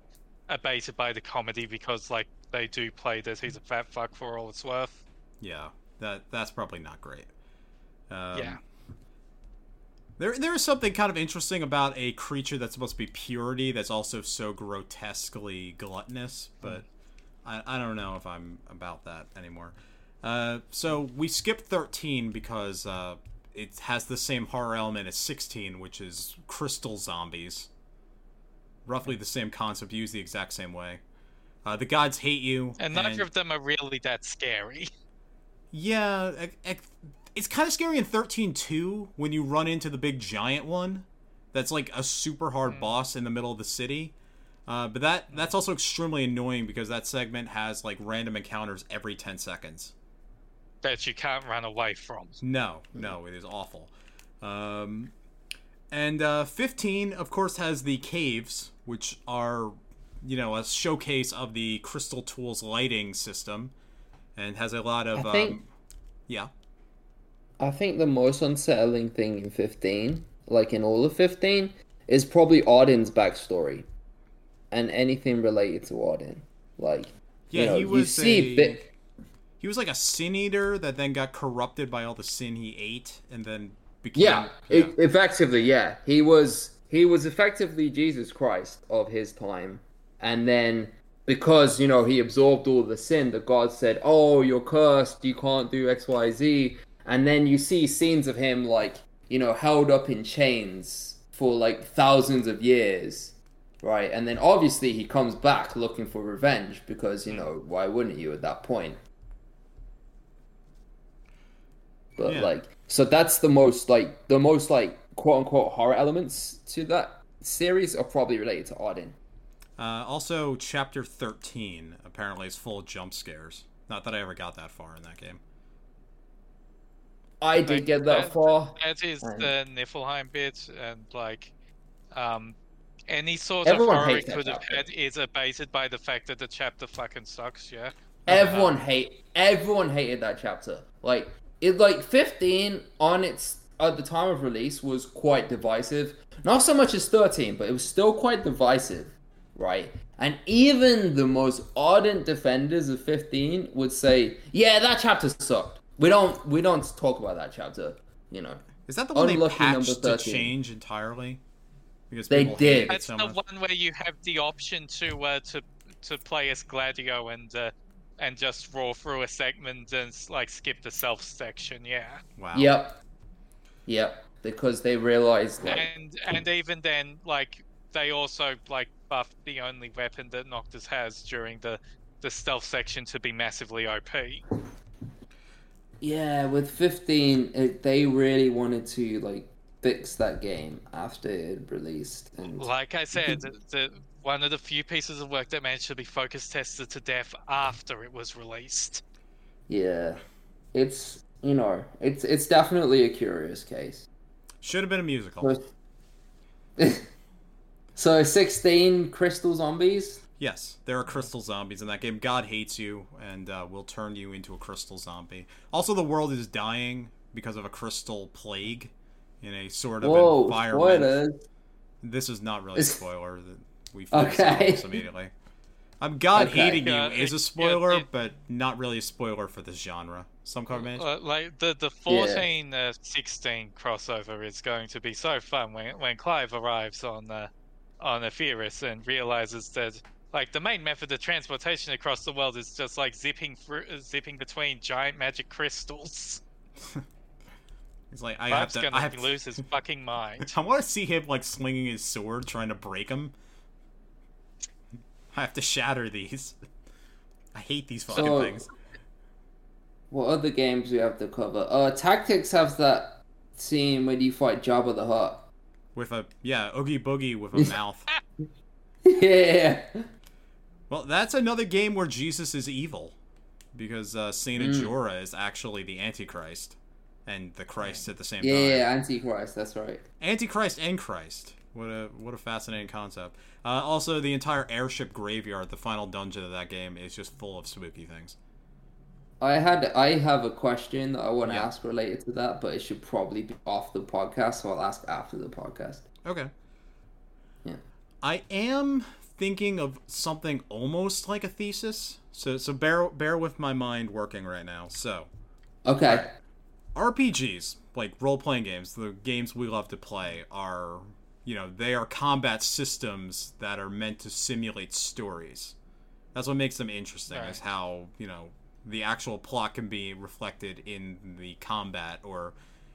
abated by the comedy because like. They do play this. He's a fat fuck for all it's worth. Yeah, that that's probably not great. Um, yeah. There, there is something kind of interesting about a creature that's supposed to be purity that's also so grotesquely gluttonous, but I, I don't know if I'm about that anymore. Uh, so we skipped thirteen because uh, it has the same horror element as sixteen, which is crystal zombies. Roughly the same concept, used the exact same way. Uh, the gods hate you. And neither and... of them are really that scary. Yeah, it's kind of scary in thirteen two when you run into the big giant one that's like a super hard mm. boss in the middle of the city. Uh, but that that's also extremely annoying because that segment has like random encounters every ten seconds. That you can't run away from. No, no, it is awful. Um, and uh, fifteen, of course, has the caves, which are... you know, a showcase of the Crystal Tools lighting system, and has a lot of I think, um yeah I think the most unsettling thing in fifteen, like in all of fifteen, is probably Arden's backstory and anything related to Arden. Like yeah you know, he was you see a, bit... he was like a sin eater that then got corrupted by all the sin he ate and then became yeah, yeah. It, effectively yeah he was he was effectively Jesus Christ of his time. And then, because, you know, he absorbed all the sin, the God said, oh, you're cursed, you can't do X, Y, Z. And then you see scenes of him, like, you know, held up in chains for, like, thousands of years, right? And then, obviously, he comes back looking for revenge, because, you know, why wouldn't you at that point? But, yeah. like, so that's the most, like, the most, like, quote-unquote horror elements to that series are probably related to Arden. Uh, also, Chapter thirteen apparently is full of jump scares. Not that I ever got that far in that game. I did like, get that, that far. That is um, the Niflheim bit, and like, um, any sort of horror it could have had is abated by the fact that the chapter fucking sucks. Yeah. Everyone um, hate. Everyone hated that chapter. Like it. Like fifteen on its at the time of release was quite divisive. Not so much as thirteen, but it was still quite divisive. Right, and even the most ardent defenders of fifteen would say, "Yeah, that chapter sucked. We don't, we don't talk about that chapter." You know, is that the one they patched to change entirely? Because they did. That's the one where you have the option to uh, to to play as Gladio and uh, and just roll through a segment and like skip the self section. Yeah. Wow. Yep. Yep. Because they realized. Like, and and even then, like they also like. Buffed the only weapon that Noctis has during the, the stealth section to be massively O P. Yeah, with fifteen, it, they really wanted to like fix that game after it released. And... like I said, the, the, one of the few pieces of work that managed to be focus tested to death after it was released. Yeah, it's you know, it's it's definitely a curious case. Should have been a musical. So sixteen crystal zombies? Yes, there are crystal zombies in that game. God hates you and uh, will turn you into a crystal zombie. Also, the world is dying because of a crystal plague in a sort of Whoa, environment. Spoilers. This is not really a spoiler. We fixed this immediately. I'm God okay. hating you yeah, is a spoiler, it, it, but not really a spoiler for this genre. SomeColorMage? Uh, like the the fourteen yeah. uh, sixteen crossover is going to be so fun when when Clive arrives on uh, on Aferis and realizes that like the main method of transportation across the world is just like zipping through, zipping between giant magic crystals. He's like, I Bob's have to. I have to lose his fucking mind. I want to see him like swinging his sword, trying to break him. I have to shatter these. I hate these fucking so, things. What other games we have to cover? Uh, Tactics has that scene when you fight Jabba the Hutt. With a yeah, Oogie Boogie with a mouth. Yeah. Well, that's another game where Jesus is evil, because uh, Saint Mm. Jorah is actually the Antichrist and the Christ at the same yeah, time. Yeah, Antichrist. That's right. Antichrist and Christ. What a what a fascinating concept. Uh, also, the entire airship graveyard, the final dungeon of that game, is just full of spooky things. I had I have a question that I want to yeah. ask related to that, but it should probably be off the podcast, so I'll ask after the podcast. Okay. Yeah. I am thinking of something almost like a thesis, so so bear bear with my mind working right now. So. Okay. Right. R P Gs, like role-playing games, the games we love to play are, you know, they are combat systems that are meant to simulate stories. That's what makes them interesting, right. is how, you know, the actual plot can be reflected in the combat, or,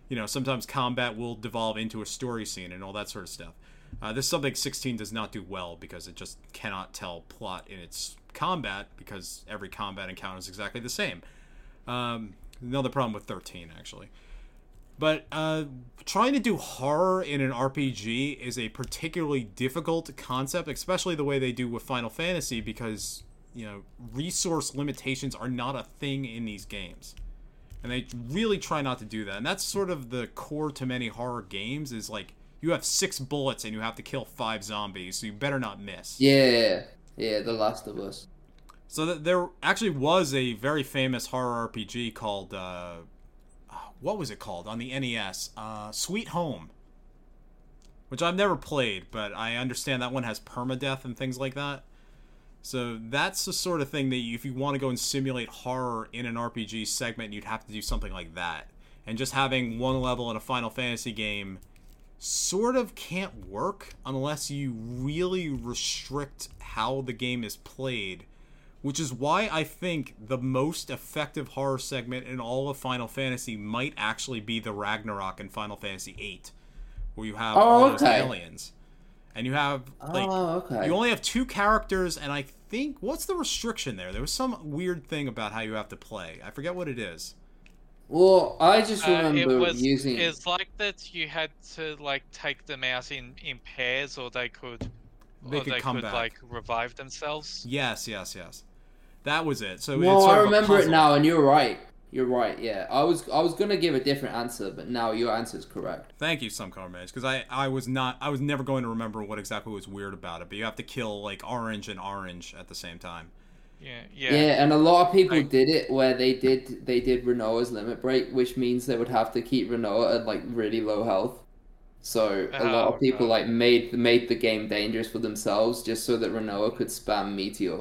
you know, sometimes combat will devolve into a story scene and all that sort of stuff. Uh, this is something sixteen does not do well, because it just cannot tell plot in its combat, because every combat encounter is exactly the same. Um, another problem with thirteen, actually. But uh, trying to do horror in an R P G is a particularly difficult concept, especially the way they do with Final Fantasy, because, you know, resource limitations are not a thing in these games. And they really try not to do that. And that's sort of the core to many horror games, is like, you have six bullets and you have to kill five zombies, so you better not miss. Yeah, yeah, The Last of Us. So th- there actually was a very famous horror R P G called... Uh, what was it called on the N E S? Uh, Sweet Home, which I've never played, but I understand that one has permadeath and things like that. So that's the sort of thing that you, if you want to go and simulate horror in an R P G segment, you'd have to do something like that. And just having one level in a Final Fantasy game sort of can't work unless you really restrict how the game is played. Which is why I think the most effective horror segment in all of Final Fantasy might actually be the Ragnarok in Final Fantasy eight, where you have oh, all those okay. aliens. And you have, like, oh, okay. you only have two characters, and I think, what's the restriction there? There was some weird thing about how you have to play. I forget what it is. Well, I just remember uh, it was, using... It's like that you had to, like, take them out in, in pairs, or they could... They or could they come could, back. like, revive themselves. Yes, yes, yes. That was it. So well, it's I remember it now, and you're right. You're right. Yeah, I was I was gonna give a different answer, but now your answer is correct. Thank you, SomeColorMage, because I, I was not I was never going to remember what exactly was weird about it. But you have to kill like Orange and Orange at the same time. Yeah, yeah. Yeah, and a lot of people I... did it where they did they did Renoa's limit break, which means they would have to keep Renoa at like really low health. So a oh, lot of people God. like made made the game dangerous for themselves just so that Renoa could spam Meteor.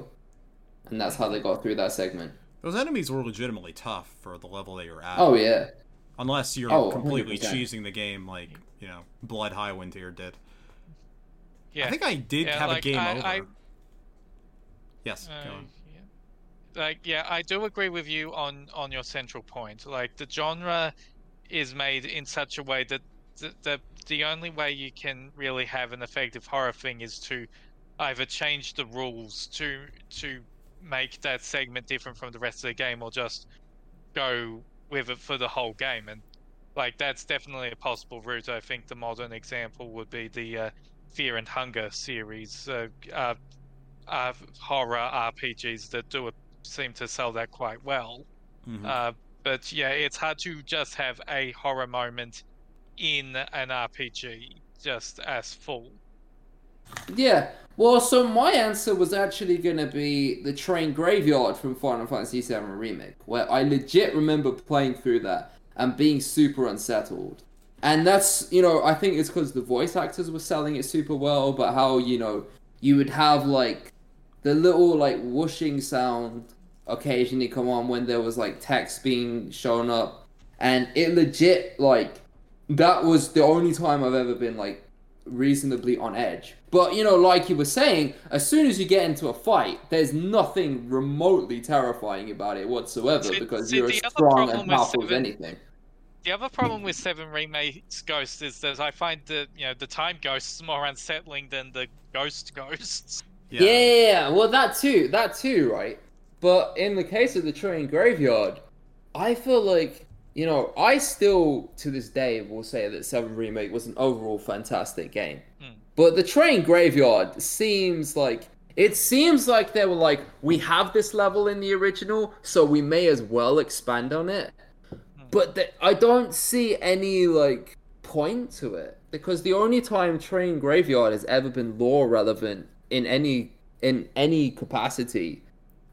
And that's how they got through that segment. Those enemies were legitimately tough for the level that you're at. Oh, yeah. Unless you're oh, completely one hundred percent cheesing the game like, you know, Blood Highwind here did. Yeah. I think I did yeah, have like, a game I, over. I... Yes, uh, go on. Yeah. Like, yeah, I do agree with you on, on your central point. Like, the genre is made in such a way that the, the the only way you can really have an effective horror thing is to either change the rules to to... make that segment different from the rest of the game, or just go with it for the whole game. And like, that's definitely a possible route. I think the modern example would be the uh, Fear and Hunger series, uh, uh, uh, horror R P Gs that do it, seem to sell that quite well. Mm-hmm. Uh, but yeah, it's hard to just have a horror moment in an R P G just as full. Yeah. Well, so my answer was actually going to be the train graveyard from Final Fantasy seven Remake, where I legit remember playing through that and being super unsettled. And that's, you know, I think it's because the voice actors were selling it super well, but how, you know, you would have, like, the little, like, whooshing sound occasionally come on when there was like text being shown up, and it legit, like, that was the only time I've ever been like reasonably on edge. But, you know, like you were saying, as soon as you get into a fight, there's nothing remotely terrifying about it whatsoever, so, because so you're as strong and powerful as anything. The other problem with Seven Remake's Ghosts is that I find the, you know, the time ghosts more unsettling than the ghost ghosts. Yeah. yeah, well, that too, that too, right? But in the case of the Train Graveyard, I feel like, you know, I still, to this day, will say that Seven Remake was an overall fantastic game. Hmm. But the Train Graveyard seems like, it seems like they were like, we have this level in the original, so we may as well expand on it. Hmm. But the, I don't see any, like, point to it. Because the only time Train Graveyard has ever been lore relevant in any, in any capacity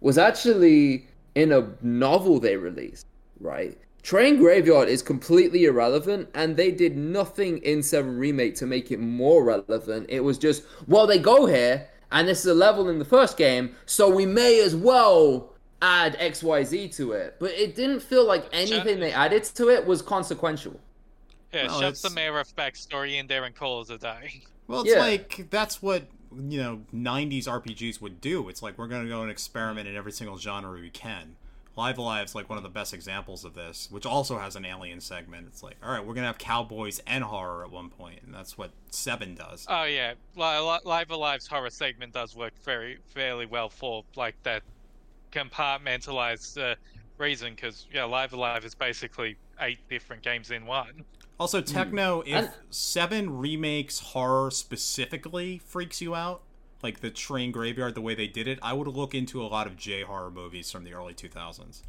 was actually in a novel they released, right? Train Graveyard is completely irrelevant, and they did nothing in Seven Remake to make it more relevant. It was just, well, they go here, and this is a level in the first game, so we may as well add X Y Z to it. But it didn't feel like anything Sh- they added to it was consequential. Yeah, well, shove it's... the Mayor of backstory in there and call it a day. Well, it's yeah. like, that's what, you know, nineties R P Gs would do. It's like, we're going to go and experiment in every single genre we can. Live Alive's like one of the best examples of this, which also has an alien segment. It's like, all right, we're gonna have cowboys and horror at one point, and that's what Seven does. Oh yeah, Live Alive's horror segment does work very fairly well for like that compartmentalized uh, reason, because yeah, Live Alive is basically eight different games in one. Also, Techno, mm. if and- Seven Remakes horror specifically freaks you out, like the Train Graveyard, the way they did it, I would look into a lot of J-horror movies from the early two thousands,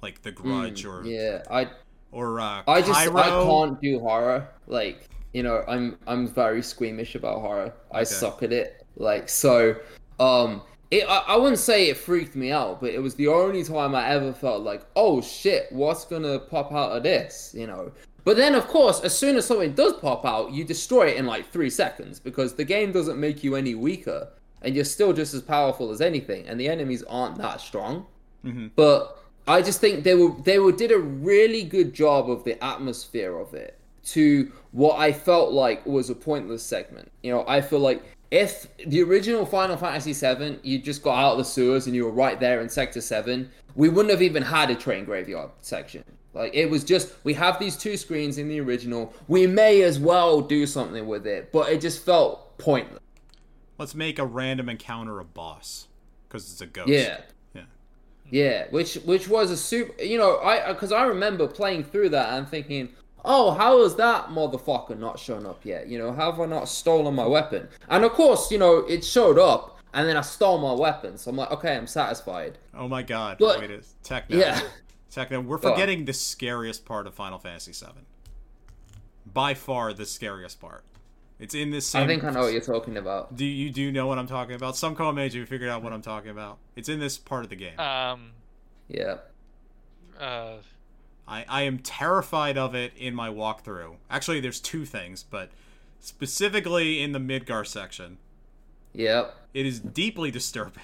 like The Grudge mm, or yeah, I or uh, I just Cairo. I can't do horror. Like, you know, I'm I'm very squeamish about horror. I okay. suck at it. Like, so, um, it I, I wouldn't say it freaked me out, but it was the only time I ever felt like, oh shit, what's gonna pop out of this, you know. But then, of course, as soon as something does pop out, you destroy it in like three seconds because the game doesn't make you any weaker and you're still just as powerful as anything, and the enemies aren't that strong. Mm-hmm. But I just think they were they were did a really good job of the atmosphere of it to what I felt like was a pointless segment. You know, I feel like if the original Final Fantasy seven, you just got out of the sewers and you were right there in Sector seven, we wouldn't have even had a Train Graveyard section. Like, it was just, we have these two screens in the original, we may as well do something with it, but it just felt pointless. Let's make a random encounter a boss, because it's a ghost. Yeah. Yeah. Yeah, which, which was a super, you know, I because I remember playing through that and thinking, oh, how has that motherfucker not shown up yet? You know, how have I not stolen my weapon? And of course, you know, it showed up, and then I stole my weapon, so I'm like, okay, I'm satisfied. Oh my god, but, wait, it's Techno. Yeah. Techno, we're forgetting the scariest part of Final Fantasy seven. By far, the scariest part. It's in this same... I think I know what you're talking about. Do you do know what I'm talking about? SomeColorMage, you figured out what I'm talking about. It's in this part of the game. Um. Yeah. Uh. I, I am terrified of it in my walkthrough. Actually, there's two things, but specifically in the Midgar section. Yep. It is deeply disturbing.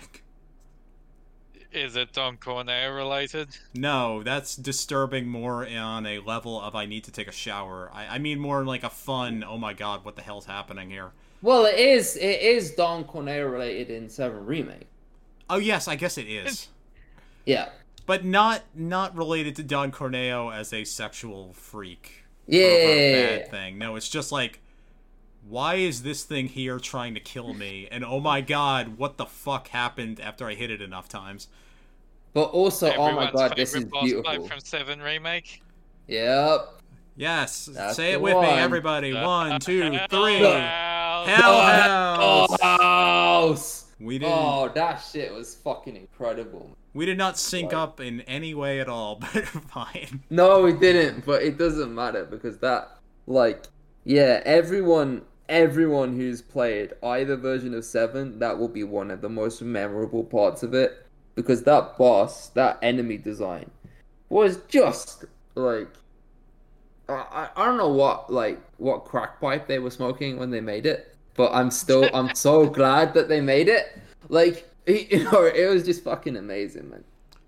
Is it Dom Corneo related? No, that's disturbing more on a level of I need to take a shower. I, I mean more like a fun, oh my god, what the hell's happening here? Well, it is it is Dom Corneo related in Seven Remake. Oh yes, I guess it is. It's... Yeah. But not not related to Don Corneo as a sexual freak. Yeah. Or a bad thing. No, it's just like, why is this thing here trying to kill me? And oh my god, what the fuck happened after I hit it enough times? But also, everyone's, oh my god, this is beautiful. From Seven Remake. Yep. Yes. That's Say it with one. me, everybody. The one, two, three. Hellhouse. Hellhouse. Hellhouse. We didn't. Oh, that shit was fucking incredible. We did not sync like... up in any way at all, but fine. No, we didn't. But it doesn't matter because that, like, yeah, everyone. Everyone who's played either version of seven, that will be one of the most memorable parts of it, because that boss, that enemy design, was just like, I I don't know what like what crack pipe they were smoking when they made it, but I'm still I'm so glad that they made it. Like, you know, it was just fucking amazing, man.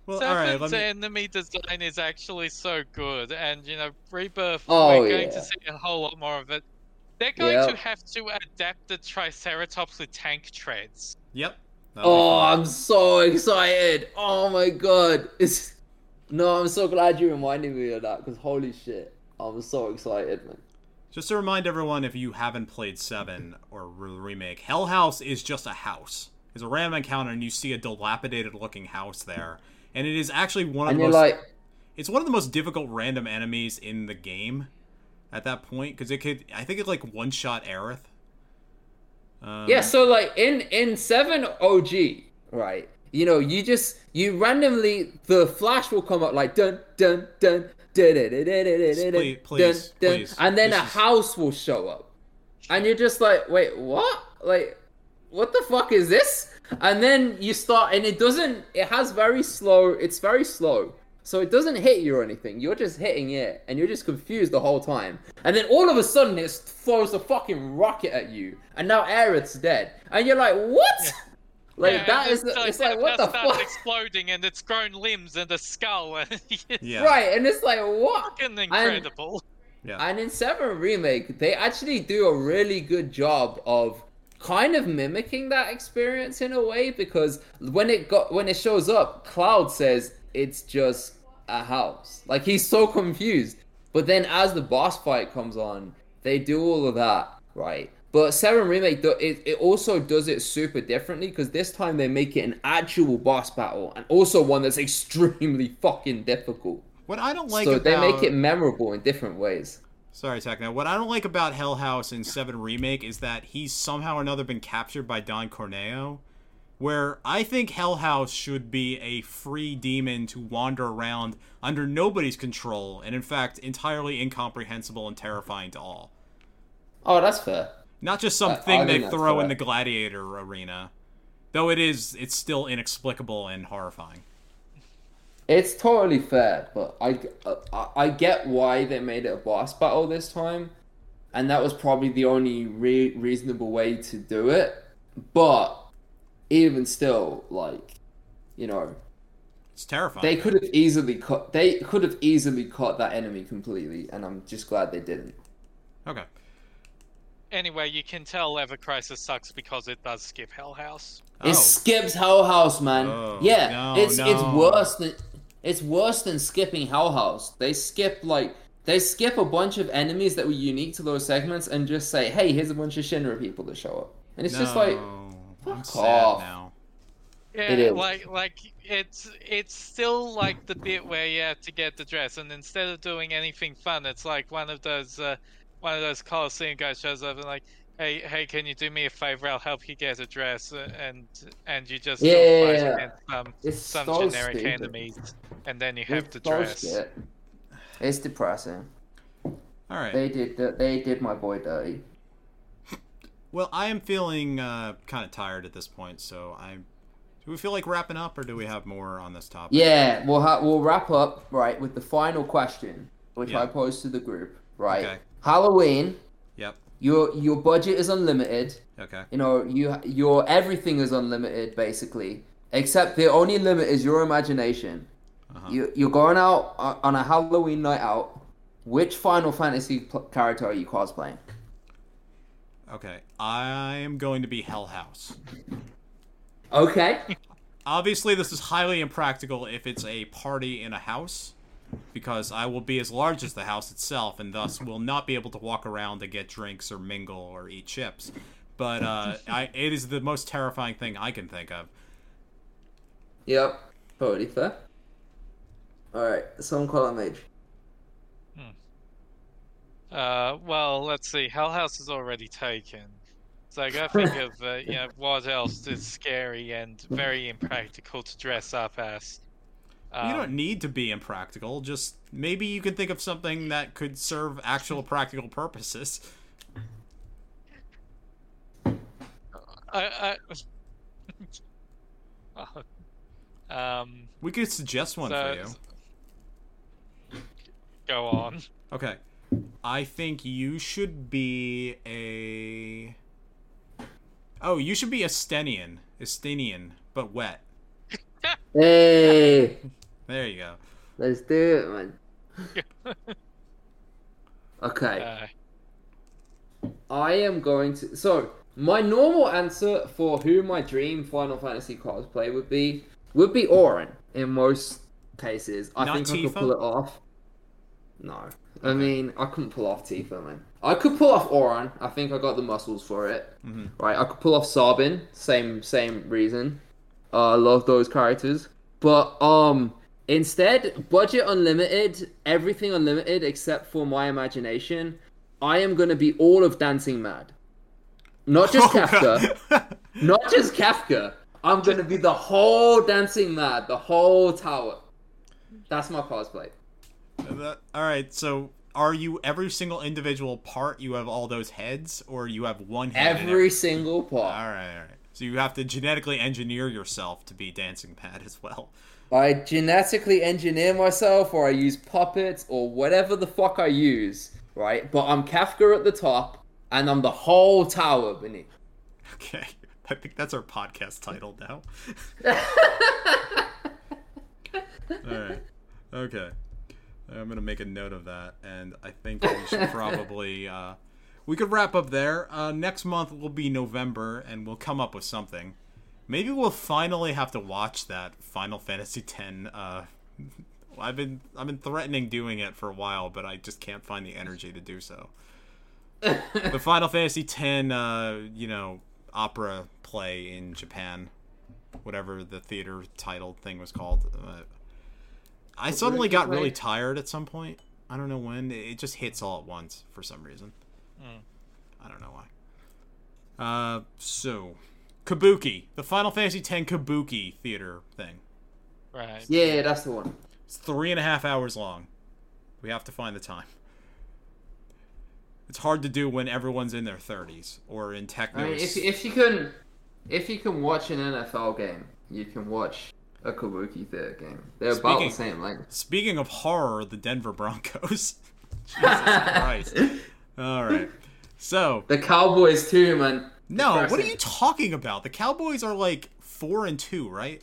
Well, Serpent's right, me... enemy design is actually so good, and you know, Rebirth, oh, we're going yeah. to see a whole lot more of it. They're going yep. to have to adapt the Triceratops with tank treads. Yep. That'll oh, I'm so excited! Oh my god! It's... No, I'm so glad you reminded me of that, because holy shit, I'm so excited, man. Just to remind everyone, if you haven't played seven or Remake, Hell House is just a house. It's a random encounter, and you see a dilapidated-looking house there. And it is actually one of and the most... Like... It's one of the most difficult random enemies in the game at that point, because it could... I think it, like, one-shot Aerith. Um... Yeah, so, like, in, in seven O G, right, you know, you just... You randomly... The flash will come up, like, dun, dun, dun, dun, dun, dun, dun, dun, please, please, dun, dun please. And then this a house is... will show up. And you're just like, wait, what? Like... What the fuck is this? And then you start, and it doesn't, it has very slow, it's very slow. So it doesn't hit you or anything. You're just hitting it, and you're just confused the whole time. And then all of a sudden, it throws a fucking rocket at you. And now Aerith's dead. And you're like, what? Yeah. Like, yeah, that is, it's, it's like, what the fuck? Exploding, and it's grown limbs and a skull. And yeah. Right, and it's like, what? Fucking incredible. And, yeah. and in Seven Remake, they actually do a really good job of kind of mimicking that experience in a way, because when it got when it shows up, Cloud says it's just a house. Like, he's so confused. But then as the boss fight comes on, they do all of that, right? But Seven Remake, it, it also does it super differently, because this time they make it an actual boss battle, and also one that's extremely fucking difficult. What I don't like so about... they make it memorable in different ways. Sorry, Takna. What I don't like about Hell House in seven Remake is that he's somehow or another been captured by Don Corneo, where I think Hell House should be a free demon to wander around under nobody's control, and in fact, entirely incomprehensible and terrifying to all. Oh, that's fair. Not just something I mean, they throw in the gladiator arena, though it is, it's still inexplicable and horrifying. It's totally fair, but I, I, I get why they made it a boss battle this time, and that was probably the only re- reasonable way to do it, but even still, like, you know... It's terrifying. They could have easily cut, they could have easily cut that enemy completely, and I'm just glad they didn't. Okay. Anyway, you can tell Ever Crisis sucks because it does skip Hell House. Oh. It skips Hell House, man. Oh, yeah, no, it's no. it's worse than... It's worse than skipping Hell House. They skip, like, they skip a bunch of enemies that were unique to those segments and just say, hey, here's a bunch of Shinra people that show up. And it's no, just like, fuck I'm sad off. Now. Yeah, it is. like, like it's, it's still like the bit where you have to get the dress, and instead of doing anything fun, it's like one of those, uh, one of those Colosseum guys shows up and like, hey, hey, can you do me a favor? I'll help you get a dress, and and you just yeah, yeah, fight yeah. against some, some so generic stupid. enemies, and then you have it's the so dress. Shit. It's depressing. All right, they did the, they did my boy dirty. Well, I am feeling uh, kind of tired at this point, so I do we feel like wrapping up, or do we have more on this topic? Yeah, we'll ha- we'll wrap up right with the final question, which yeah. I posed to the group. Right, okay. Halloween. Yep. Your your budget is unlimited. Okay. You know, you your everything is unlimited basically, except the only limit is your imagination. Uh-huh. You you're going out on a Halloween night out. Which Final Fantasy pl- character are you cosplaying? Okay, I am going to be Hell House. Okay. Obviously, this is highly impractical if it's a party in a house, because I will be as large as the house itself and thus will not be able to walk around to get drinks or mingle or eat chips. But uh, I, it is the most terrifying thing I can think of. Yep, totally fair. Alright, SomeColorMage. Hmm. Uh, well, let's see. Hell House is already taken. So I gotta think of uh, you know, what else is scary and very impractical to dress up as. You don't need to be impractical. Just maybe you can think of something that could serve actual practical purposes. I, I, um, we could suggest one so, for you. Go on. Okay. I think you should be a... Oh, you should be Estinien. Estinien, but wet. Hey! There you go. Let's do it, man. Okay. Uh... I am going to... So, my normal answer for who my dream Final Fantasy cosplay would be, would be Auron, in most cases. I Not think Tifa? I could pull it off. No. I mean, I couldn't pull off Tifa, man. I could pull off Auron. I think I got the muscles for it. Mm-hmm. Right, I could pull off Sabin. Same, same reason. Uh, I love those characters. But um, instead, budget unlimited, everything unlimited except for my imagination. I am gonna be all of Dancing Mad. Not just oh, Kafka. Not just Kafka. I'm gonna be the whole Dancing Mad, the whole tower. That's my cosplay. All right, so are you every single individual part? You have all those heads, or you have one head? Every, every single part. All right, all right. So you have to genetically engineer yourself to be Dancing Mad as well. I genetically engineer myself, or I use puppets, or whatever the fuck I use, right? But I'm Kafka at the top, and I'm the whole tower beneath. Okay, I think that's our podcast title now. All right, okay. I'm going to make a note of that, and I think we should probably, uh, we could wrap up there. Uh, next month will be November, and we'll come up with something. Maybe we'll finally have to watch that Final Fantasy X. Uh, I've been I've been threatening doing it for a while, but I just can't find the energy to do so. The Final Fantasy X, uh, you know, opera play in Japan, whatever the theater title thing was called. Uh, I suddenly got really tired at some point. I don't know when. It just hits all at once for some reason. Mm. I don't know why. Uh, so, Kabuki. The Final Fantasy X Kabuki theater thing. Right. Yeah, that's the one. It's three and a half hours long. We have to find the time. It's hard to do when everyone's in their thirties or in technos. I mean, if, if you can, if you can watch an N F L game, you can watch a Kabuki theater game. They're speaking, about the same language. Speaking of horror, the Denver Broncos. Jesus Christ. All right. So the Cowboys too, man. No, depressing. What are you talking about? The Cowboys are like four and two, right?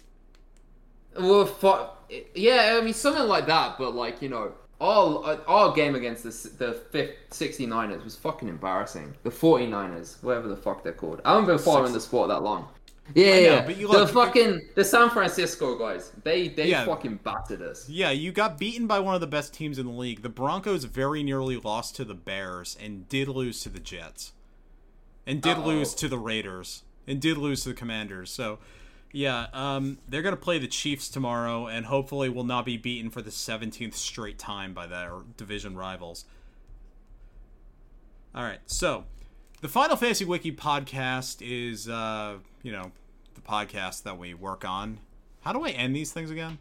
Well, for, yeah, I mean something like that. But like you know, our our game against the the fifth, 69ers was fucking embarrassing. The 49ers, whatever the fuck they're called. I haven't been following the sport that long. Yeah, yeah, know, but you look, the fucking the San Francisco guys, they they yeah. fucking battered us. Yeah, you got beaten by one of the best teams in the league. The Broncos very nearly lost to the Bears and did lose to the Jets, and did Uh-oh. lose to the Raiders, and did lose to the Commanders. So, yeah, um, they're gonna play the Chiefs tomorrow, and hopefully will not be beaten for the seventeenth straight time by their division rivals. All right, so. The Final Fantasy Wiki podcast is, uh, you know, the podcast that we work on. How do I end these things again?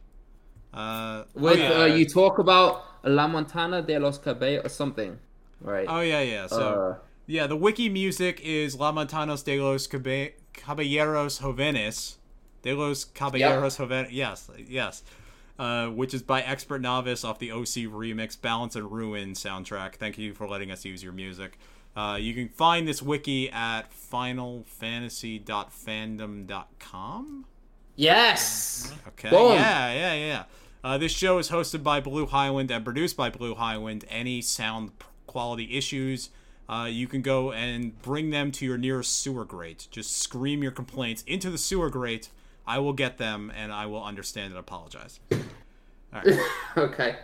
Uh, With, oh, yeah. uh, you talk about La Montana de los Cabellos or something, right? Oh, yeah, yeah. So, uh, yeah, the Wiki music is La Montana de los Cabe- Caballeros Jóvenes. De los Caballeros yeah. Jóvenes. Yes, yes. Uh, which is by Expert Novice off the O C Remix Balance and Ruin soundtrack. Thank you for letting us use your music. Uh, you can find this wiki at final fantasy dot fandom dot com. Yes! Okay, Boom. yeah, yeah, yeah. Uh, this show is hosted by Blue Highland and produced by Blue Highland. Any sound quality issues, uh, you can go and bring them to your nearest sewer grate. Just scream your complaints into the sewer grate. I will get them, and I will understand and apologize. All right. Okay.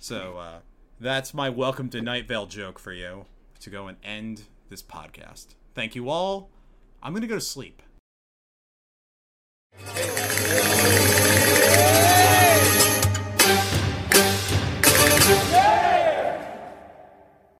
So, uh, that's my welcome to Night Vale joke for you. To go and end this podcast. Thank you all. I'm going to go to sleep.